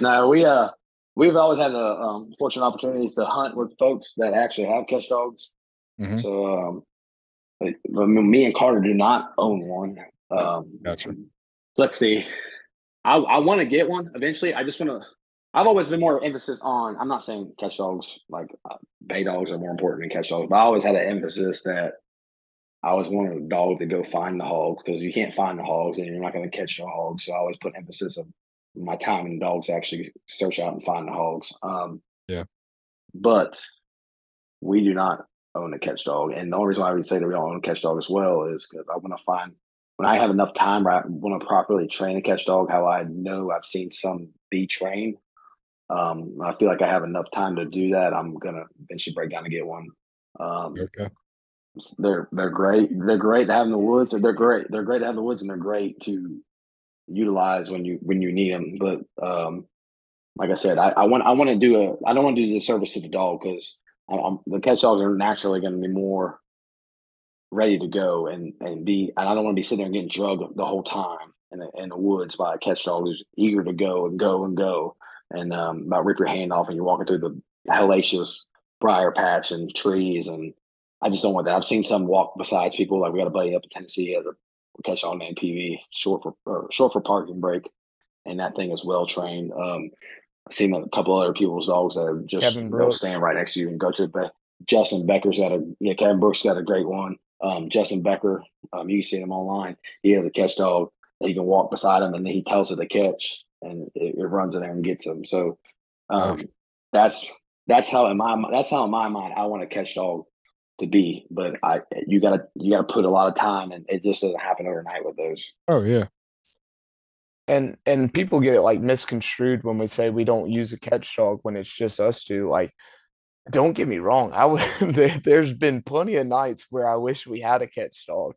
No, we uh we've always had the um, fortunate opportunities to hunt with folks that actually have catch dogs. Mm-hmm. So um, like, me and Carter do not own one. Um, gotcha. Let's see. I I want to get one eventually. I just want to. I've always been more emphasis on, I'm not saying catch dogs, like uh, bay dogs are more important than catch dogs, but I always had an emphasis that I always wanted a dog to go find the hogs, because you can't find the hogs and you're not going to catch no hogs. So I always put emphasis on my time and dogs to actually search out and find the hogs. Um, yeah. But we do not own a catch dog. And the only reason why I would say that we don't own a catch dog as well is because I want to find, when I have enough time where I want to properly train a catch dog, how I know I've seen some be trained. Um, I feel like I have enough time to do that. I'm gonna eventually break down and get one. Um, okay. They're they're great. They're great to have in the woods. They're great. They're great to have in the woods, and they're great to utilize when you when you need them. But um, like I said, I, I want I want to do a I don't want to do the disservice to the dog, because the catch dogs are naturally going to be more ready to go and and be. And I don't want to be sitting there and getting drugged the whole time in the, in the woods by a catch dog who's eager to go and go and go. And um, about rip your hand off and you're walking through the hellacious briar patch and trees. And I just don't want that. I've seen some walk besides people. Like, we got a buddy up in Tennessee as a catch all named P V, short for or short for parking brake. And that thing is well trained. Um, I've seen a couple other people's dogs that are just they'll stand right next to you and go to the Justin Becker's got a yeah, Kevin Brooks got a great one. Um, Justin Becker, um, you can see him online. He has a catch dog that you can walk beside him and then he tells it to catch. And it, it runs in there and gets them. So um, nice. that's that's how in my that's how in my mind I want a catch dog to be. But I you gotta you gotta put a lot of time, and it just doesn't happen overnight with those. Oh yeah. And and people get it like misconstrued when we say we don't use a catch dog when it's just us two. Like, don't get me wrong, I would, there's been plenty of nights where I wish we had a catch dog,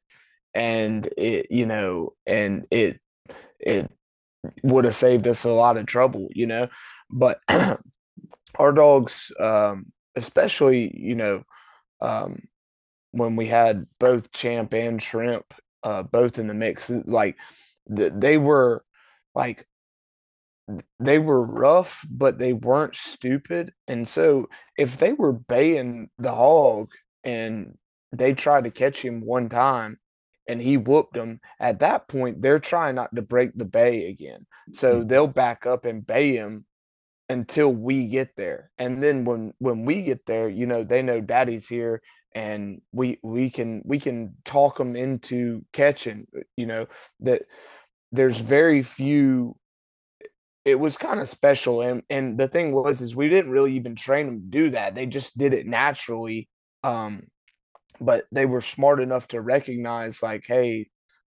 and it you know and it it. would have saved us a lot of trouble, you know, but our dogs, um, especially, you know, um, when we had both Champ and Shrimp, uh, both in the mix, like th- they were like, they were rough, but they weren't stupid. And so if they were baying the hog and they tried to catch him one time, and he whooped them, at that point, they're trying not to break the bay again. So they'll back up and bay him until we get there. And then when, when we get there, you know, they know daddy's here and we, we can, we can talk them into catching, you know, that there's very few. It was kind of special. And, and the thing was, is we didn't really even train them to do that. They just did it naturally. Um, But they were smart enough to recognize, like, hey,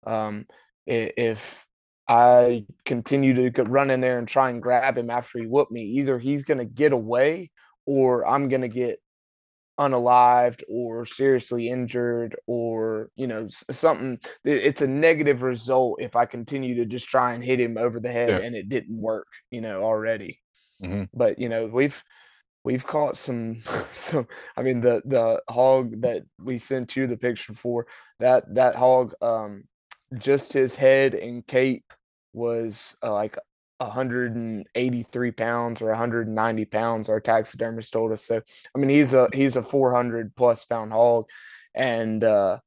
um, if I continue to run in there and try and grab him after he whooped me, either he's going to get away or I'm going to get unalived or seriously injured or, you know, something. It's a negative result if I continue to just try and hit him over the head yeah. and it didn't work, you know, already. Mm-hmm. But, you know, we've. We've caught some, some. I mean, the the hog that we sent you the picture for, that that hog, um, just his head and cape was uh, like one hundred eighty-three pounds or one hundred ninety pounds, our taxidermist told us. So, I mean, he's a, he's a four hundred plus pound hog. And, uh,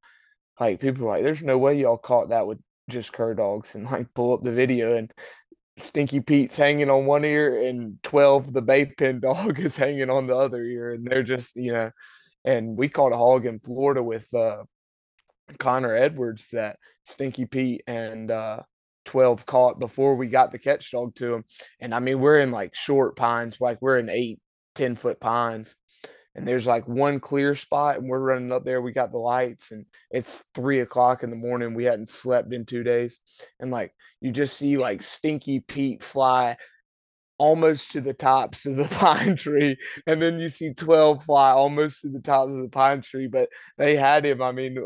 like, people were like, there's no way y'all caught that with just cur dogs, and like pull up the video and Stinky Pete's hanging on one ear and twelve, the Bay Pen dog, is hanging on the other ear. And they're just, you know, and we caught a hog in Florida with, uh, Connor Edwards that Stinky Pete and, uh, twelve caught before we got the catch dog to him. And I mean, we're in like short pines, like we're in eight, ten foot pines, and there's like one clear spot, and we're running up there. We got the lights, and it's three o'clock in the morning. We hadn't slept in two days. And like, you just see like Stinky Pete fly almost to the tops of the pine tree. And then you see twelve fly almost to the tops of the pine tree, but they had him. I mean,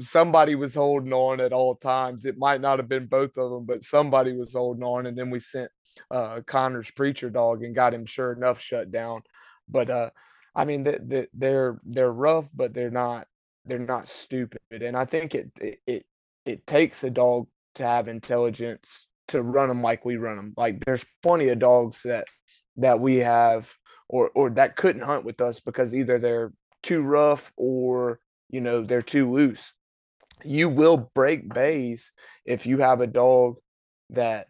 somebody was holding on at all times. It might not have been both of them, but somebody was holding on. And then we sent uh, Connor's preacher dog and got him sure enough shut down. But, uh, I mean, the, the, they're, they're rough, but they're not, they're not stupid. And I think it, it, it, it takes a dog to have intelligence to run them like we run them. Like, there's plenty of dogs that, that we have or, or that couldn't hunt with us because either they're too rough or, you know, they're too loose. You will break bays if you have a dog that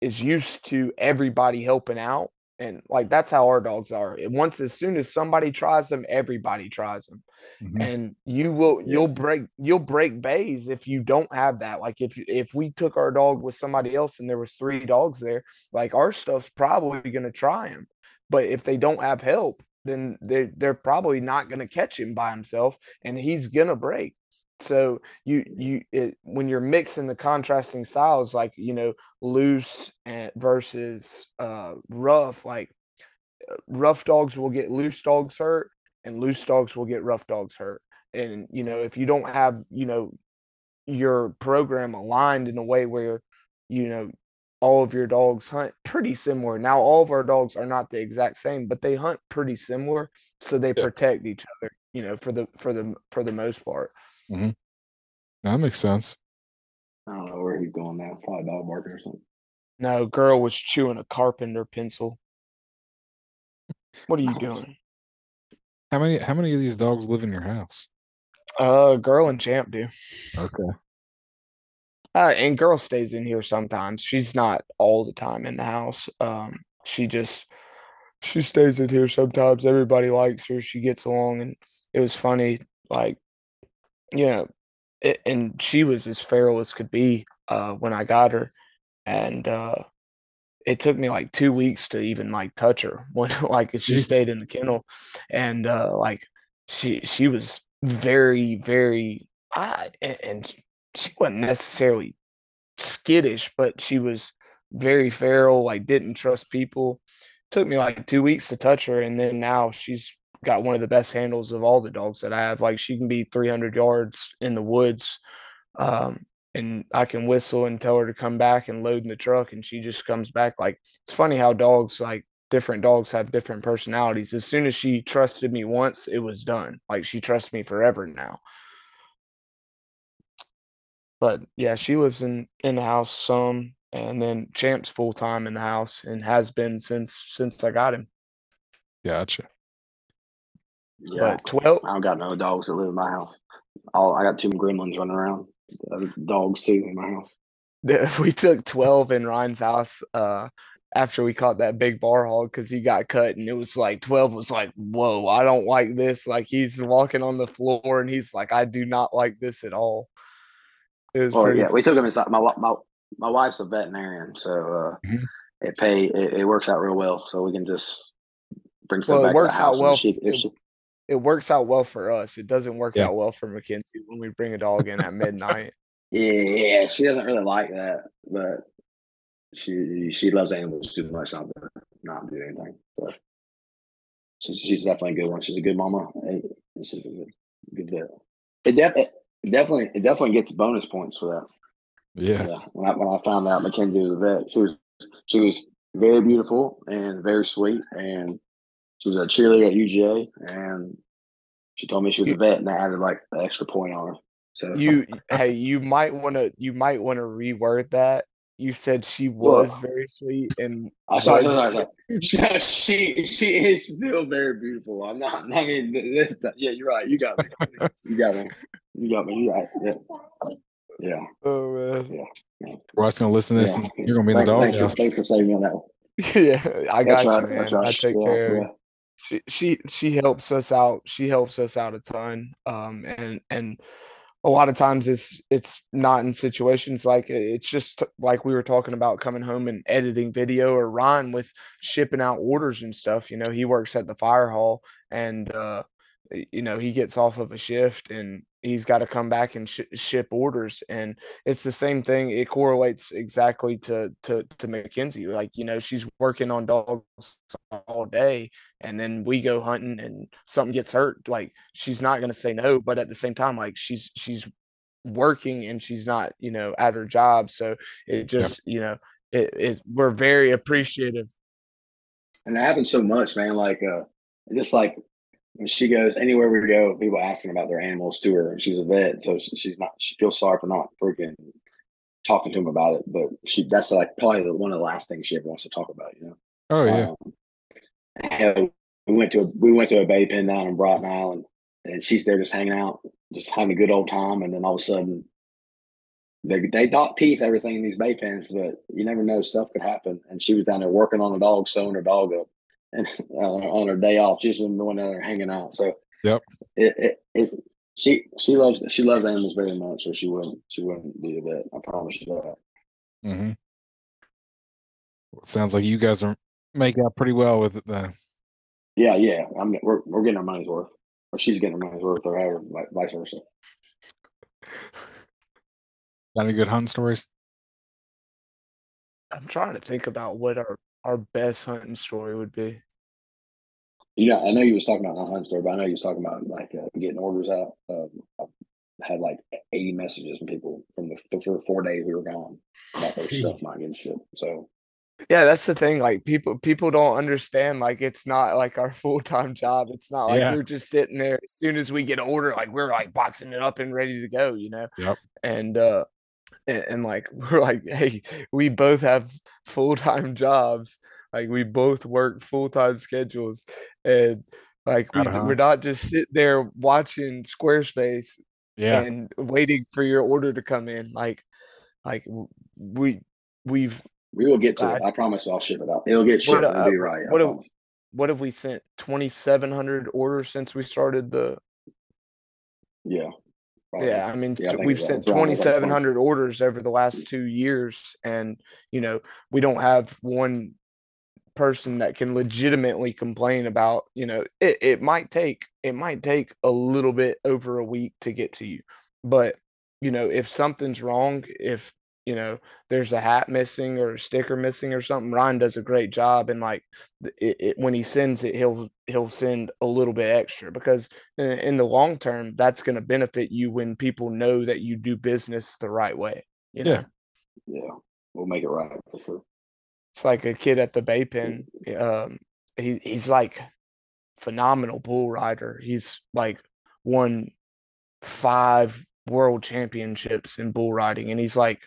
is used to everybody helping out. And like, that's how our dogs are. Once, as soon as somebody tries them, everybody tries them. Mm-hmm. And you will, you'll break, you'll break bays if you don't have that. Like, if, if we took our dog with somebody else and there was three dogs there, like, our stuff's probably going to try him. But if they don't have help, then they're, they're probably not going to catch him by himself, and he's going to break. So you, you, it, when you're mixing the contrasting styles, like, you know, loose and versus uh, rough, like rough dogs will get loose dogs hurt, and loose dogs will get rough dogs hurt. And, you know, if you don't have, you know, your program aligned in a way where, you know, all of your dogs hunt pretty similar. Now, all of our dogs are not the exact same, but they hunt pretty similar. So they yeah. protect each other, you know, for the, for the, for the most part. Mm-hmm. That makes sense. I don't know where he's going now. Probably dog barking or something. No, girl was chewing a carpenter pencil. What are you doing? How many? How many of these dogs live in your house? Uh, Girl and Champ do. Okay. Uh, and Girl stays in here sometimes. She's not all the time in the house. Um, she just she stays in here sometimes. Everybody likes her. She gets along, and it was funny, like. You know, it, and she was as feral as could be uh, when I got her. And uh, it took me like two weeks to even like touch her when like she stayed in the kennel. And uh, like she she was very, very uh, and she wasn't necessarily skittish, but she was very feral, like didn't trust people. It took me like two weeks to touch her. And then now she's got one of the best handles of all the dogs that I have. Like, she can be three hundred yards in the woods, um and I can whistle and tell her to come back and load in the truck, and she just comes back. Like, it's funny how dogs, like different dogs have different personalities. As soon as she trusted me once, it was done. Like, she trusts me forever now. But yeah, she lives in in the house some, and then Champ's full-time in the house and has been since since I got him. Gotcha. Yeah, but twelve. I don't got no dogs that live in my house. All I got two gremlins running around. Uh, dogs too in my house. We took twelve in Ryan's house uh, after we caught that big bar hog because he got cut, and it was like twelve was like, "Whoa, I don't like this." Like, he's walking on the floor, and he's like, "I do not like this at all." It was well, pretty- yeah, we took him inside. My my my wife's a veterinarian, so uh, mm-hmm. it pay it, it works out real well. So we can just bring some well, back to the house. Well, she, if she, It works out well for us. It doesn't work yeah. out well for Mackenzie when we bring a dog in at midnight. Yeah, she doesn't really like that, but she she loves animals too much not to not do anything. So she's she's definitely a good one. She's a good mama. She's a good, good girl. It, def, it definitely it definitely gets bonus points for that. Yeah. yeah. When I when I found out Mackenzie was a vet, she was she was very beautiful and very sweet, and she was a cheerleader at U G A, and she told me she was a vet, and I added like an extra point on her. So you, hey, you might want to, you might want to reword that You said she was well, very sweet, and I was, sorry, sorry, sorry. she she is still very beautiful. I'm not. I mean, this, that, yeah, you're right. You got me. You got me. You got me. You're right. Yeah. Yeah. Oh man. Yeah. Yeah. Ross gonna listen to this. Yeah. And you're gonna be in the dog. Thanks, thanks for saving me on that one. Yeah, I got that's you, right, man. Right. I take yeah, care. Yeah. She she she helps us out. She helps us out a ton. Um, and and. A lot of times it's it's not in situations like it's just like we were talking about coming home and editing video, or Ron with shipping out orders and stuff. You know, he works at the fire hall, and, uh, you know, he gets off of a shift and he's got to come back and sh- ship orders. And it's the same thing. It correlates exactly to, to, to Mackenzie. Like, you know, she's working on dogs all day, and then we go hunting and something gets hurt. Like, she's not going to say no, but at the same time, like she's, she's working and she's not, you know, at her job. So it just, yeah. you know, it, it, we're very appreciative. And it happens so much, man. Like, uh, just like, when she goes anywhere we go, people asking about their animals to her. She's a vet, so she's not. She feels sorry for not freaking talking to them about it. But she that's like probably the, one of the last things she ever wants to talk about. You know. Oh yeah. Um, and we went to a, we went to a Bay Pen down in Broughton Island, and she's there just hanging out, just having a good old time. And then all of a sudden, they they dock teeth everything in these Bay Pens, but you never know, stuff could happen. And she was down there working on a dog, sewing her dog up. And uh, on her day off, she's been going down there hanging out. So, yep, it, it, it she she loves she loves animals very much, so she wouldn't she wouldn't do that. I promise you that. Mm-hmm. Well, it sounds like you guys are making out pretty well with it, then. Yeah, yeah, I'm we're we're getting our money's worth, or she's getting her money's worth, or however, vice versa. Got any good hunting stories? I'm trying to think about what our. Our best hunting story would be. You know, I know you was talking about not hunting story, but I know you was talking about like uh, getting orders out. Um, I had like eighty messages from people from the, the four, four days we were gone about their stuff not getting shipped. So, yeah, that's the thing. Like people, people don't understand. Like it's not like our full time job. It's not like yeah. we're just sitting there. As soon as we get an order, like we're like boxing it up and ready to go. You know. Yep. And. uh And, and like we're like, hey, we both have full-time jobs, like we both work full-time schedules, and like we, uh-huh. we're not just sitting there watching Squarespace yeah. and waiting for your order to come in. Like, like we we've we will get to I, it. I promise. I'll ship it out. It'll get shipped. It'll be right. What have, what have we sent? twenty-seven hundred orders since we started the. Yeah. Yeah, I mean, yeah, I we've sent twenty-seven hundred orders over the last two years, and, you know, we don't have one person that can legitimately complain about, you know, it, it might take, it might take a little bit over a week to get to you. But, you know, if something's wrong, if, you know, there's a hat missing or a sticker missing or something, Ryan does a great job. And like it, it, when he sends it, he'll, he'll send a little bit extra, because in, in the long term, that's going to benefit you when people know that you do business the right way. You know? Yeah. Yeah. We'll make it right for sure. It's like a kid at the Bay Pen. Um, he, he's like phenomenal bull rider. He's like won five world championships in bull riding. And he's like,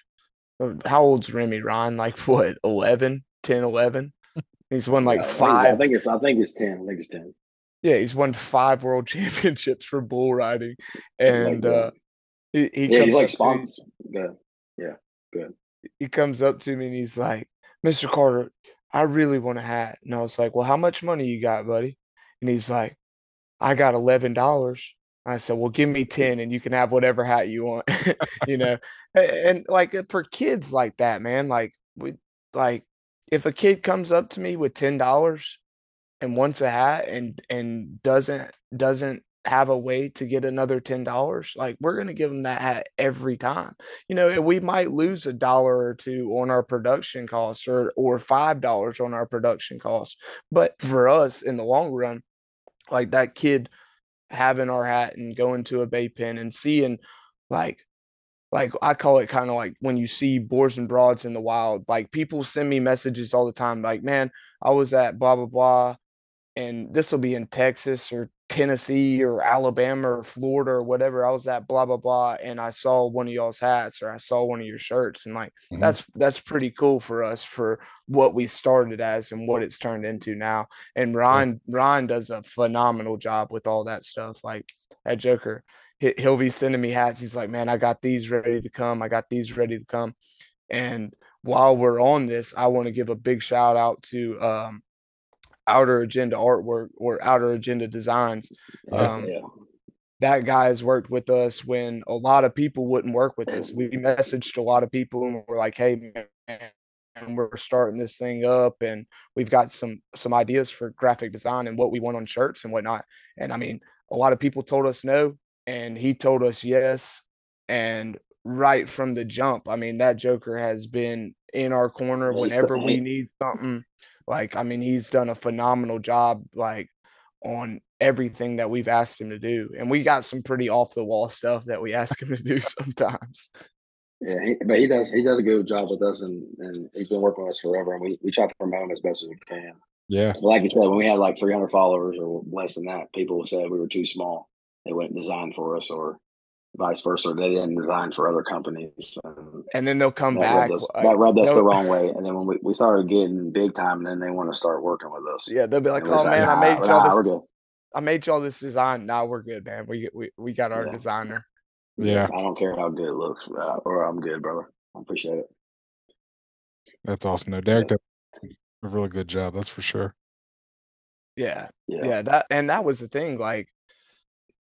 how old's Remy, Ron? Like what? eleven, ten, eleven. He's won like five. I think it's, I think it's ten. I think it's ten. Yeah. He's won five world championships for bull riding. And, like, uh, he, he yeah, comes he's like sponsor. Yeah. Yeah. Good. He comes up to me and he's like, Mister Carter, I really want a hat. And I was like, well, how much money you got, buddy? And he's like, I got eleven dollars. I said, well, give me ten and you can have whatever hat you want, you know? And, and like for kids like that, man, like we, like if a kid comes up to me with ten dollars and wants a hat and, and doesn't, doesn't have a way to get another ten dollars, like we're going to give them that hat every time, you know, and we might lose a dollar or two on our production costs, or, or five dollars on our production costs. But for us in the long run, like that kid having our hat and going to a Bay Pen and seeing like like I call it kind of like when you see Boars and Broads in the wild, like people send me messages all the time like, man, I was at blah blah blah and this will be in Texas or Tennessee or Alabama or Florida or whatever. I was at blah, blah, blah. And I saw one of y'all's hats or I saw one of your shirts. And like, mm-hmm. that's, that's pretty cool for us for what we started as and what it's turned into now. And Ryan, mm-hmm. Ryan does a phenomenal job with all that stuff. Like that Joker, he'll be sending me hats. He's like, man, I got these ready to come. I got these ready to come. And while we're on this, I want to give a big shout out to, um, Outer Agenda Artwork or Outer Agenda Designs. Um, oh, yeah. That guy has worked with us when a lot of people wouldn't work with us. We messaged a lot of people and we're like, hey, man, and we're starting this thing up and we've got some, some ideas for graphic design and what we want on shirts and whatnot. And I mean, a lot of people told us no, and he told us yes. And right from the jump, I mean, that Joker has been in our corner whenever we need something. Like, I mean, he's done a phenomenal job, like, on everything that we've asked him to do. And we got some pretty off-the-wall stuff that we ask him to do sometimes. Yeah, he, but he does he does a good job with us, and, and he's been working with us forever. And we, we try to promote him as best as we can. Yeah. But like you said, when we had, like, three hundred followers or less than that, people said we were too small. They wouldn't design for us or vice versa. Or they didn't design for other companies. And, and then they'll come back. Rubbed us, like, that rubbed us the wrong way. And then when we, we started getting big time, and then they want to start working with us. Yeah, they'll be like, oh, man, like, nah, I made y'all nah, this. We're good. I made y'all this design. Nah, we're good, man. We we, we got our yeah. designer. Yeah. I don't care how good it looks. Uh, or I'm good, brother. I appreciate it. That's awesome. No, Derek did a really good job. That's for sure. Yeah. Yeah. yeah that And that was the thing. Like,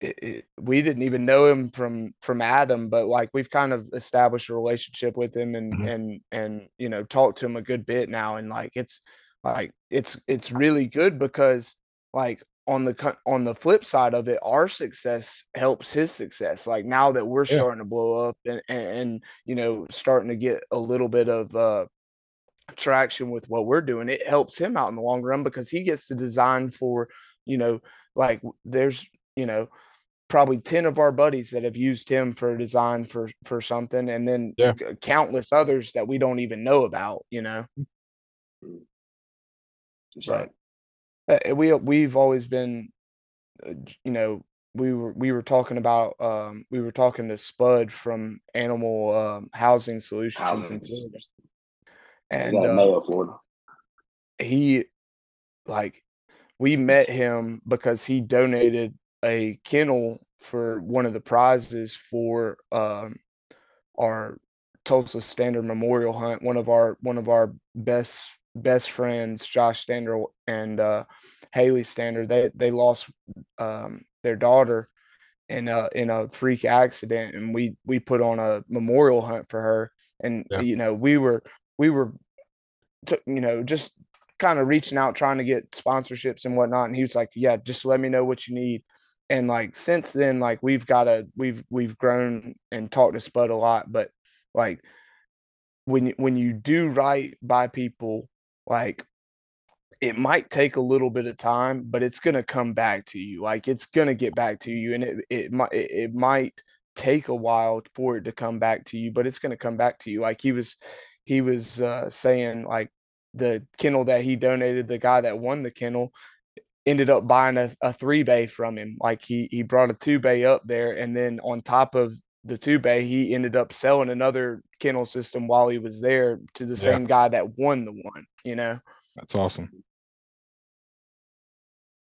It, it, we didn't even know him from from Adam, but like we've kind of established a relationship with him and mm-hmm. and and you know talked to him a good bit now, and like it's like it's it's really good because like on the on the flip side of it, our success helps his success. Like now that we're yeah. starting to blow up and, and and you know starting to get a little bit of uh traction with what we're doing, it helps him out in the long run because he gets to design for you know like there's you know probably ten of our buddies that have used him for design for, for something. And then yeah. countless others that we don't even know about, you know, but uh, we, we've always been, uh, you know, we were, we were talking about, um, we were talking to Spud from Animal um, Housing Solutions. Housing. In Florida. And uh, Mayo, Florida. He like, we met him because he donated a kennel for one of the prizes for um, our Tulsa Standard Memorial Hunt. One of our one of our best best friends, Josh Standard and uh, Haley Standard, they they lost um, their daughter in a in a freak accident, and we we put on a memorial hunt for her. And yeah. you know we were we were t- you know just kind of reaching out, trying to get sponsorships and whatnot. And he was like, "Yeah, just let me know what you need." And like since then, like we've got a we've we've grown and talked to Spud a lot. But like when you, when you do right by people, like it might take a little bit of time, but it's gonna come back to you. Like it's gonna get back to you, and it it might it, it might take a while for it to come back to you, but it's gonna come back to you. Like he was he was uh, saying like the kennel that he donated, the guy that won the kennel ended up buying a, a three bay from him. Like he, he brought a two bay up there. And then on top of the two bay, he ended up selling another kennel system while he was there to the yeah. same guy that won the one, you know? That's awesome.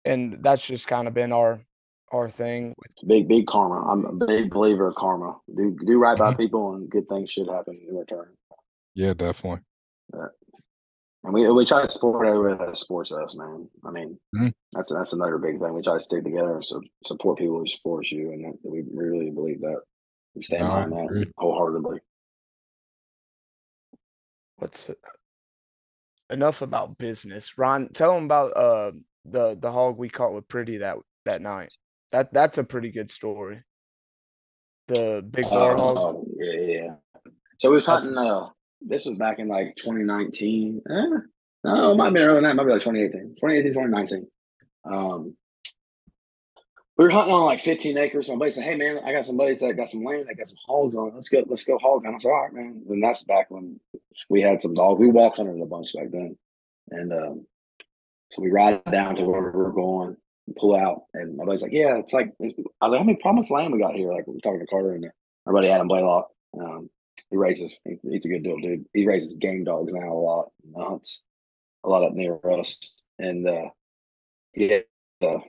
And that's just kind of been our, our thing. Big, big karma. I'm a big believer of karma. Do, do right by mm-hmm. people and good things should happen in return. Yeah, definitely. Uh, And we we try to support everybody that supports us, man. I mean, mm-hmm. that's that's another big thing. We try to stick together and so, support people who support you, and that, we really believe that. We stand behind no, that agree. wholeheartedly. What's enough about business, Ron? Tell them about uh the the hog we caught with Pretty that that night. That that's a pretty good story. The big bar uh, hog. Oh, yeah, yeah. So we was hunting. Uh, This was back in like twenty nineteen. Eh, no, it might have been early night. Might be like twenty eighteen, twenty nineteen. Um, we were hunting on like fifteen acres. My buddy said, "Hey man, I got some buddies that got some land. I got some hogs on. Let's go. Let's go hog." And I said, "All right, man." And that's back when we had some dogs. We walk hunted a bunch back then. And um, So we ride down to wherever we're going, pull out, and my buddy's like, yeah, it's like, it's, I was like, how many promised land we got here? Like, we're talking to Carter and our buddy Adam Blaylock. Um, he raises, he, he's a good deal, dude. He raises game dogs now a lot, hunts a lot up near us. And uh, he, had, uh,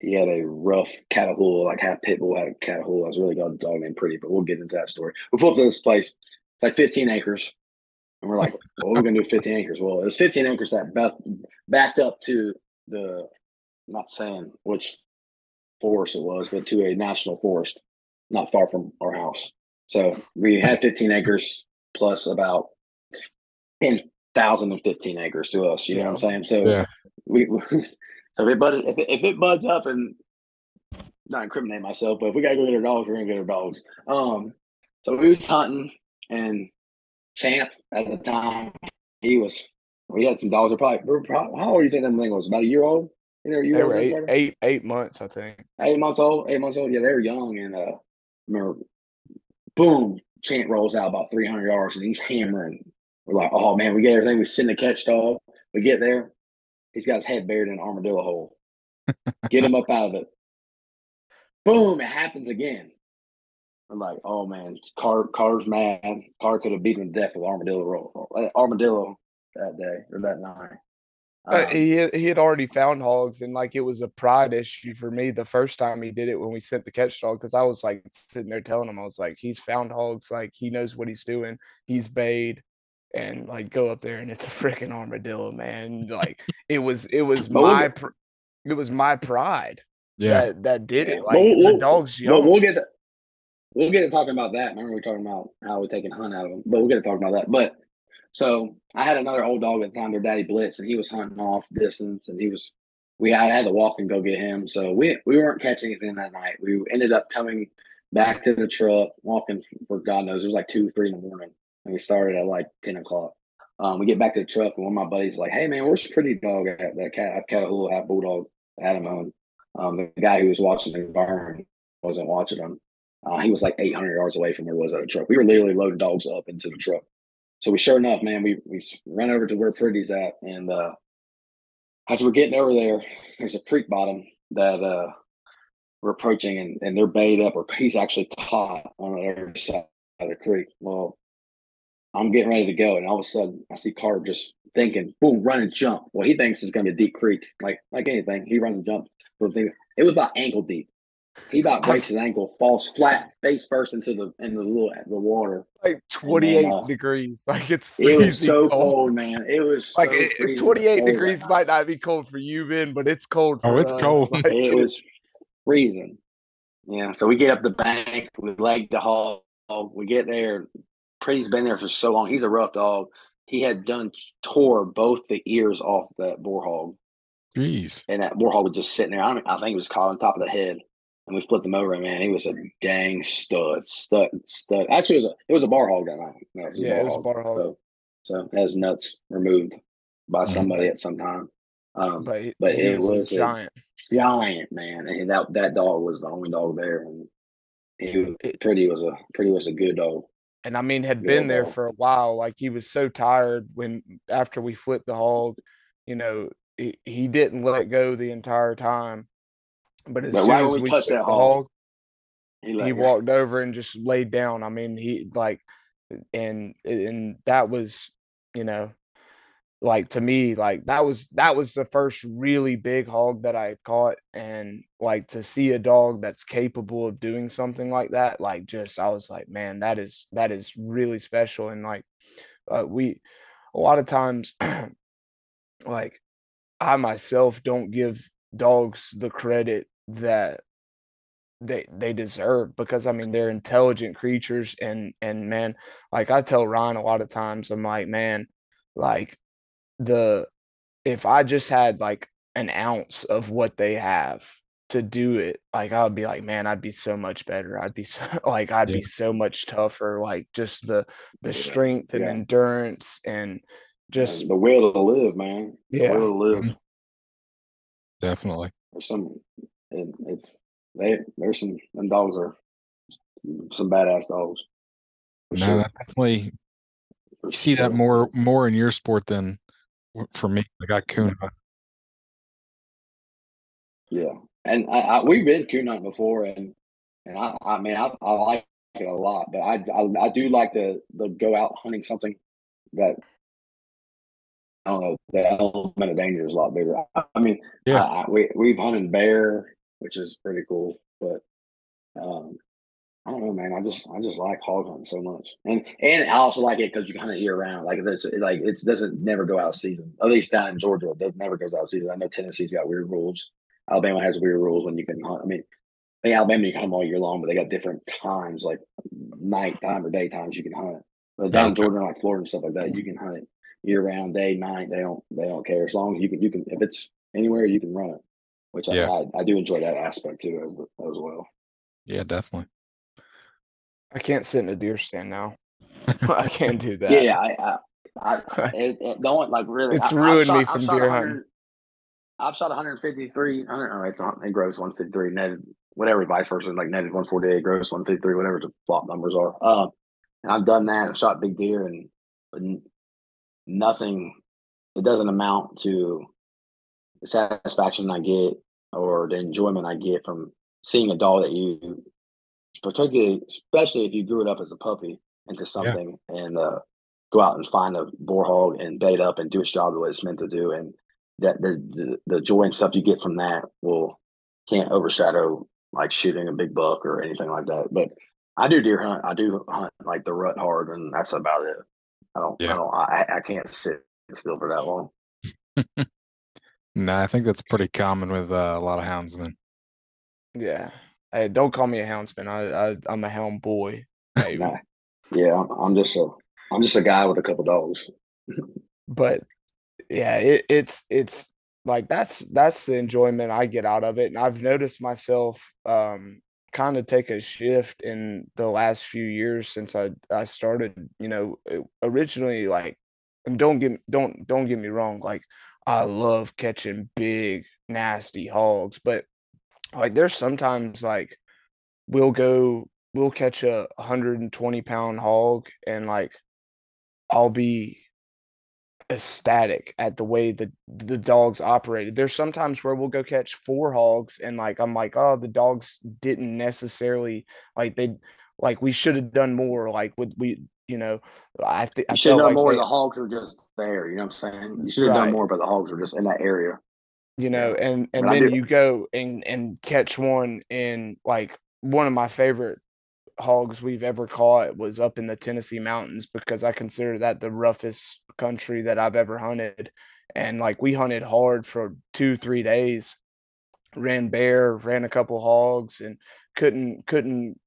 he had a rough Catahoula, like half pit bull had a Catahoula. I was really got a dog named Pretty, but we'll get into that story. We pull up to this place, it's like fifteen acres. And we're like, well, what are we going to do with fifteen acres? Well, it was fifteen acres that back, backed up to the, I'm not saying which forest it was, but to a national forest not far from our house. So we had fifteen acres plus about ten thousand fifteen acres to us, you know what I'm saying? So yeah. we, so if it, budded, if, it, if it buds up, and not incriminate myself, but if we got to go get our dogs, we're going to get our dogs. Um, so we was hunting, and Champ at the time, he was, we had some dogs. We're probably, we're probably, how old do you think that thing was? About a year old? You know, you they were eight, eight, eight months, I think. Eight months old, eight months old. Yeah, they were young. And uh, remember, boom, Champ rolls out about three hundred yards and he's hammering. We're like, oh man, we get everything. We send a catch dog. We get there. He's got his head buried in an armadillo hole. Get him up out of it. Boom, it happens again. I'm like, oh man, Car, Car's mad. Car could have beaten him to death with armadillo roll, armadillo that day or that night. Um, uh, he he had already found hogs, and like it was a pride issue for me the first time he did it when we sent the catch dog, because I was like sitting there telling him, I was like, he's found hogs, like he knows what he's doing, he's bayed, and like go up there and it's a freaking armadillo, man. Like it was it was my pr- it was my pride, yeah, that, that did it. Like we'll, we'll, the dogs, we'll, we'll get. The- We'll get to talking about that. Remember, we were talking about how we're taking hunt out of them, but we'll get to talking about that. But so I had another old dog at the time, their daddy Blitz, and he was hunting off distance, and he was, we I had to walk and go get him. So we we weren't catching anything that night. We ended up coming back to the truck, walking for God knows, it was like two, three in the morning, and we started at like ten o'clock. Um, we get back to the truck, and one of my buddies like, "Hey man, where's Pretty Dog at? That cat, Catahoula, half bulldog, Adam owned." Um, the guy who was watching the barn wasn't watching him. Uh, he was like eight hundred yards away from where it was at the truck. We were literally loading dogs up into the truck. So we sure enough, man, we we ran over to where Pretty's at. And uh, as we're getting over there, there's a creek bottom that uh, we're approaching, and, and they're bayed up, or he's actually caught on the other side of the creek. Well, I'm getting ready to go. And all of a sudden, I see Carter just thinking, boom, run and jump. Well, he thinks it's going to be a deep creek, like like anything. He runs and jumps. It was about ankle deep. He about breaks his ankle, falls flat, face first into the in the little the water. Like twenty-eight and, uh, degrees, like it's freezing. It was so cold, cold man. It was like so it, twenty-eight degrees might not be cold for you, Ben, but it's cold. For oh, it's us. Cold. Like, it was freezing. Yeah, so we get up the bank, we leg the hog. We get there. Pretty's been there for so long. He's a rough dog. He had done tore both the ears off that boar hog. Jeez. And that boar hog was just sitting there. I, don't, I think it was caught on top of the head. And we flipped him over, and man, he was a dang stud, stud, stud. Actually, it was a, it was a bar hog that night. No, it yeah, it was hog. a bar hog. So, so it has nuts removed by somebody at some time. Um, but it, but it, it was, was a giant, giant man. And that that dog was the only dog there. And he was, Pretty was a Pretty was a good dog. And I mean, had good been there dog. for a while. Like he was so tired when after we flipped the hog, you know, he, he didn't let go the entire time. But as but soon as we, we touched that hog, he, he walked over and just laid down. I mean, he like, and and that was, you know, like to me, like that was that was the first really big hog that I had caught, and like to see a dog that's capable of doing something like that, like just I was like, man, that is that is really special. And like, uh, we a lot of times, like I myself don't give dogs the credit that they they deserve, because I mean they're intelligent creatures, and and man, like I tell Ryan a lot of times, I'm like, man, like the if I just had like an ounce of what they have to do it, like I would be like, man, I'd be so much better. I'd be so, like I'd yeah. be so much tougher. Like just the the strength and yeah. endurance and just and the will to live, man. The yeah, will to live. Definitely. There's some. It, it's they. There's some. Them dogs are some badass dogs. No, sure. That definitely. For you see sure. that more more in your sport than for me. I got coon hunting. Yeah, and I, I, we've been coon hunting before, and and I, I mean, I, I like it a lot, but I, I, I do like to the go out hunting something that I don't know. The element of danger is a lot bigger. I, I mean, yeah, I, we we've hunted bear, which is pretty cool, but um, I don't know, man. I just I just like hog hunting so much, and and I also like it because you hunt it year round. Like it's like it doesn't never go out of season. At least down in Georgia, it doesn't, never goes out of season. I know Tennessee's got weird rules. Alabama has weird rules when you can hunt. I mean, in Alabama you can hunt all year long, but they got different times, like nighttime or daytimes you can hunt it. But down in Georgia, like Florida and stuff like that, you can hunt it year round, day, night. They don't they don't care as long as you can you can if it's anywhere you can run it. Which yeah. I, I I do enjoy that aspect too as, as well. Yeah, definitely. I can't sit in a deer stand now. I can't do that. Yeah, I I, I it, it don't like really. It's I, ruined I shot, me from deer hunting. I've shot one fifty-three, one hundred, it's on, and gross one fifty-three, netted, whatever, vice versa, like netted one forty-eight, gross one fifty-three, whatever the flop numbers are. Uh, and I've done that. I've shot big deer, and, and nothing, it doesn't amount to the satisfaction I get or the enjoyment I get from seeing a doll that you, particularly, especially if you grew it up as a puppy into something yeah. and uh, go out and find a boar hog and bait up and do its job the way it's meant to do. And that the, the the joy and stuff you get from that will can't overshadow like shooting a big buck or anything like that. But I do deer hunt. I do hunt like the rut hard, and that's about it. I don't. Yeah. I don't. I, I can't sit still for that long. No, I think that's pretty common with uh, a lot of houndsmen. Yeah. Hey, don't call me a houndsman. I, I I'm a hound boy. Hey, nah. Yeah, I'm, I'm just a I'm just a guy with a couple dogs. But. Yeah, it, it's it's like that's that's the enjoyment I get out of it. And I've noticed myself um, kind of take a shift in the last few years since I, I started, you know, originally like and don't get don't don't get me wrong. Like I love catching big, nasty hogs, but like there's sometimes like we'll go we'll catch a one hundred twenty pound hog and like I'll be ecstatic at the way the the dogs operated. There's sometimes where we'll go catch four hogs and like I'm like, oh, the dogs didn't necessarily like they like we should have done more. Like would we, you know, I think I should have done like more. They, the hogs were just there. You know what I'm saying? You should have right. done more, but the hogs were just in that area. You know, and and but then you go and and catch one in like one of my favorite hogs we've ever caught was up in the Tennessee mountains because I consider that the roughest country that I've ever hunted. And like we hunted hard for two, three days, ran bear, ran a couple hogs and couldn't, couldn't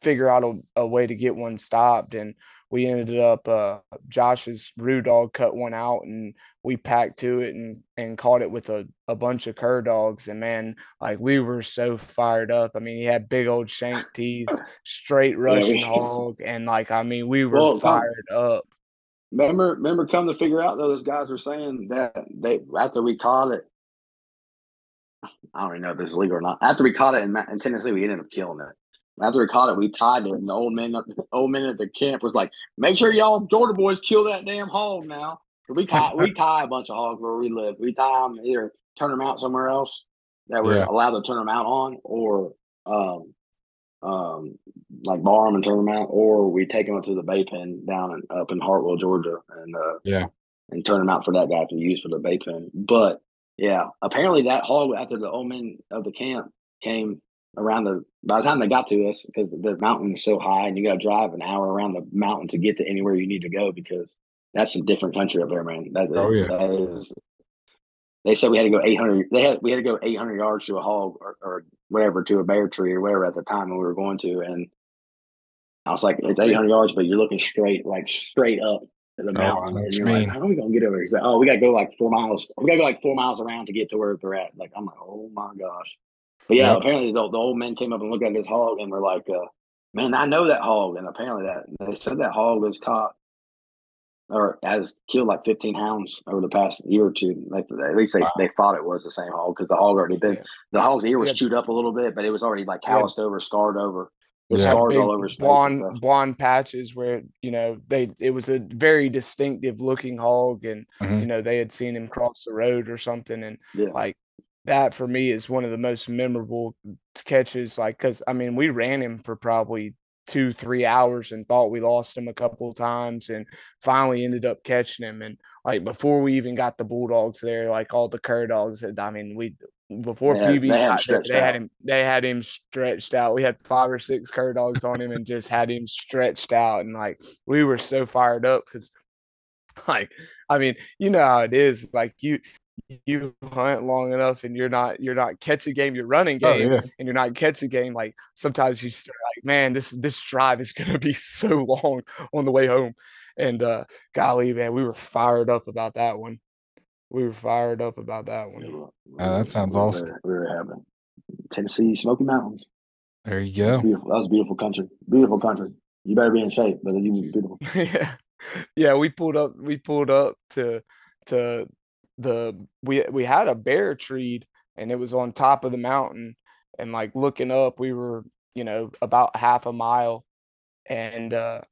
figure out a, a way to get one stopped. And we ended up, uh, Josh's roux dog cut one out and we packed to it and, and caught it with a, a bunch of cur dogs. And man, like we were so fired up. I mean, he had big old shank teeth, straight Russian hog. And like, I mean, we were well, fired come, up. Remember, remember come to figure out though, those guys were saying that they, after we caught it, I don't even know if this is legal or not. After we caught it in, in Tennessee, we ended up killing it. After we caught it, we tied it, and the old man, the old man at the camp was like, "Make sure y'all Georgia boys kill that damn hog now." We tie, we tie a bunch of hogs where we live. We tie them either turn them out somewhere else that we're yeah. allowed to turn them out on, or um, um, like bar them and turn them out, or we take them up to the Bay Pen down in, up in Hartwell, Georgia, and uh, yeah, and turn them out for that guy to use for the Bay Pen. But yeah, apparently that hog after the old man of the camp came. Around the by the time they got to us, because the mountain is so high, and you got to drive an hour around the mountain to get to anywhere you need to go, because that's a different country up there, man. That, oh yeah, that is. They said we had to go eight hundred. They had we had to go eight hundred yards to a hog or, or whatever to a bear tree or whatever at the time when we were going to, and I was like, it's eight hundred yards, but you're looking straight, like straight up to the mountain. Oh, and you're mean. Like, how are we gonna get over here? Like, oh, we gotta go like four miles. We gotta go like four miles around to get to where they're at. Like I'm like, oh my gosh. But yeah, yeah, apparently the, the old men came up and looked at this hog and were like, uh, man, I know that hog. And apparently that they said that hog was caught or has killed like fifteen hounds over the past year or two. Like, at least they, wow. they thought it was the same hog because the hog already been, yeah. the hog's ear was yeah. chewed up a little bit, but it was already like calloused yeah. over, scarred over. With yeah. stars all over his face. Blonde, blonde patches where, you know, they it was a very distinctive looking hog, and mm-hmm. you know, they had seen him cross the road or something, and yeah. like that for me is one of the most memorable catches. Like, because I mean, we ran him for probably two, three hours and thought we lost him a couple of times, and finally ended up catching him. And like before we even got the Bulldogs there, like all the cur dogs that I mean, we. Before yeah, P B, they, they had him. They had him stretched out. We had five or six cur dogs on him, and just had him stretched out. And like we were so fired up because, like, I mean, you know how it is. Like you, you hunt long enough, and you're not, you're not catch a game. You're running game, oh, yeah. and you're not catch a game. Like sometimes you start like, man, this this drive is gonna be so long on the way home. And uh, golly, man, we were fired up about that one. We were fired up about that one. Uh, that sounds we were, awesome. We were having Tennessee Smoky Mountains. There you go. That was beautiful, that was beautiful country. Beautiful country. You better be in shape, but it was beautiful. yeah, yeah. We pulled up. We pulled up to to the we we had a bear treed, and it was on top of the mountain. And like looking up, we were you know about half a mile, and. uh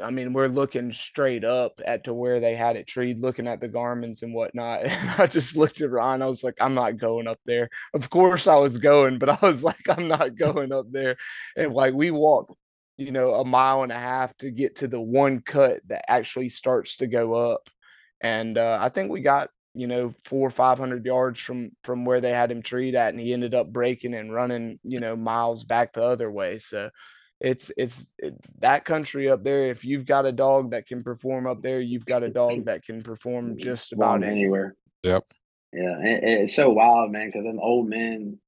I mean, we're looking straight up at to where they had it treed, looking at the garments and whatnot. And I just looked at Ryan. I was like, I'm not going up there. Of course I was going, but I was like, I'm not going up there. And like we walked, you know, a mile and a half to get to the one cut that actually starts to go up. And uh, I think we got, you know, four or five hundred yards from from where they had him treed at. And he ended up breaking and running, you know, miles back the other way. So It's it's it, that country up there. If you've got a dog that can perform up there, you've got a dog that can perform just about Born anywhere. Yep. Yeah, it, it's so wild, man. Because them old men,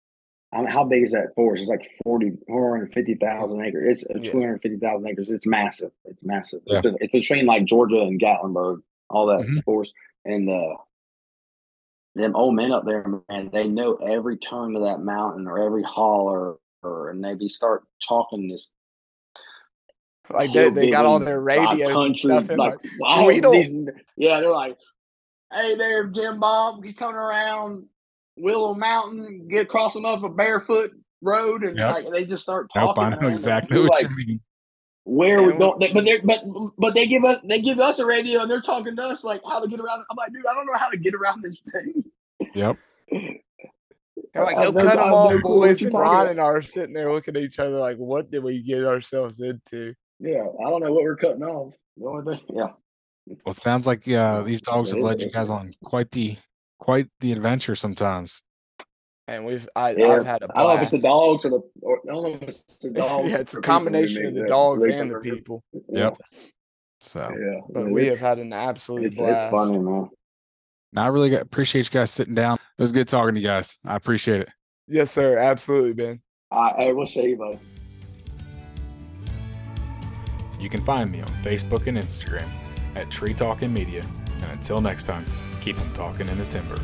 I mean, how big is that forest? It's like forty, four hundred fifty thousand acres. It's yeah. two hundred fifty thousand acres. It's massive. It's massive. Yeah. It's, it's between like Georgia and Gatlinburg, all that mm-hmm. forest, and uh, them old men up there, man. They know every turn of that mountain or every holler, or, and they be start talking this. Like they, they got all their radios country, and stuff. And like, like we don't, these, yeah, they're like, "Hey there, Jim Bob, you coming around Willow Mountain, get crossing off a barefoot road," and yep. like they just start talking. Nope, I know exactly what like, you mean. Where yeah, we don't, they, but they but but they give us they give us a radio and they're talking to us like how to get around. I'm like, dude, I don't know how to get around this thing. Yep. They're like, go cut them all, boys. And Ron and I are sitting there looking at each other like, what did we get ourselves into? Yeah, I don't know what we're cutting off. Yeah. Well, it sounds like yeah, these dogs have led you guys on quite the quite the adventure sometimes. And we've I, yeah. I've had a blast. I don't know if it's the dogs or the or, I don't know if it's the dogs. yeah, it's a combination of the dogs and the people. Yep. So yeah, but we have had an absolute it's, blast. It's funny, man. Now, I really appreciate you guys sitting down. It was good talking to you guys. I appreciate it. Yes, sir. Absolutely, Ben. I, I will see you, bud. You can find me on Facebook and Instagram at Tree Talkin' Media. And until next time, keep them talking in the timber.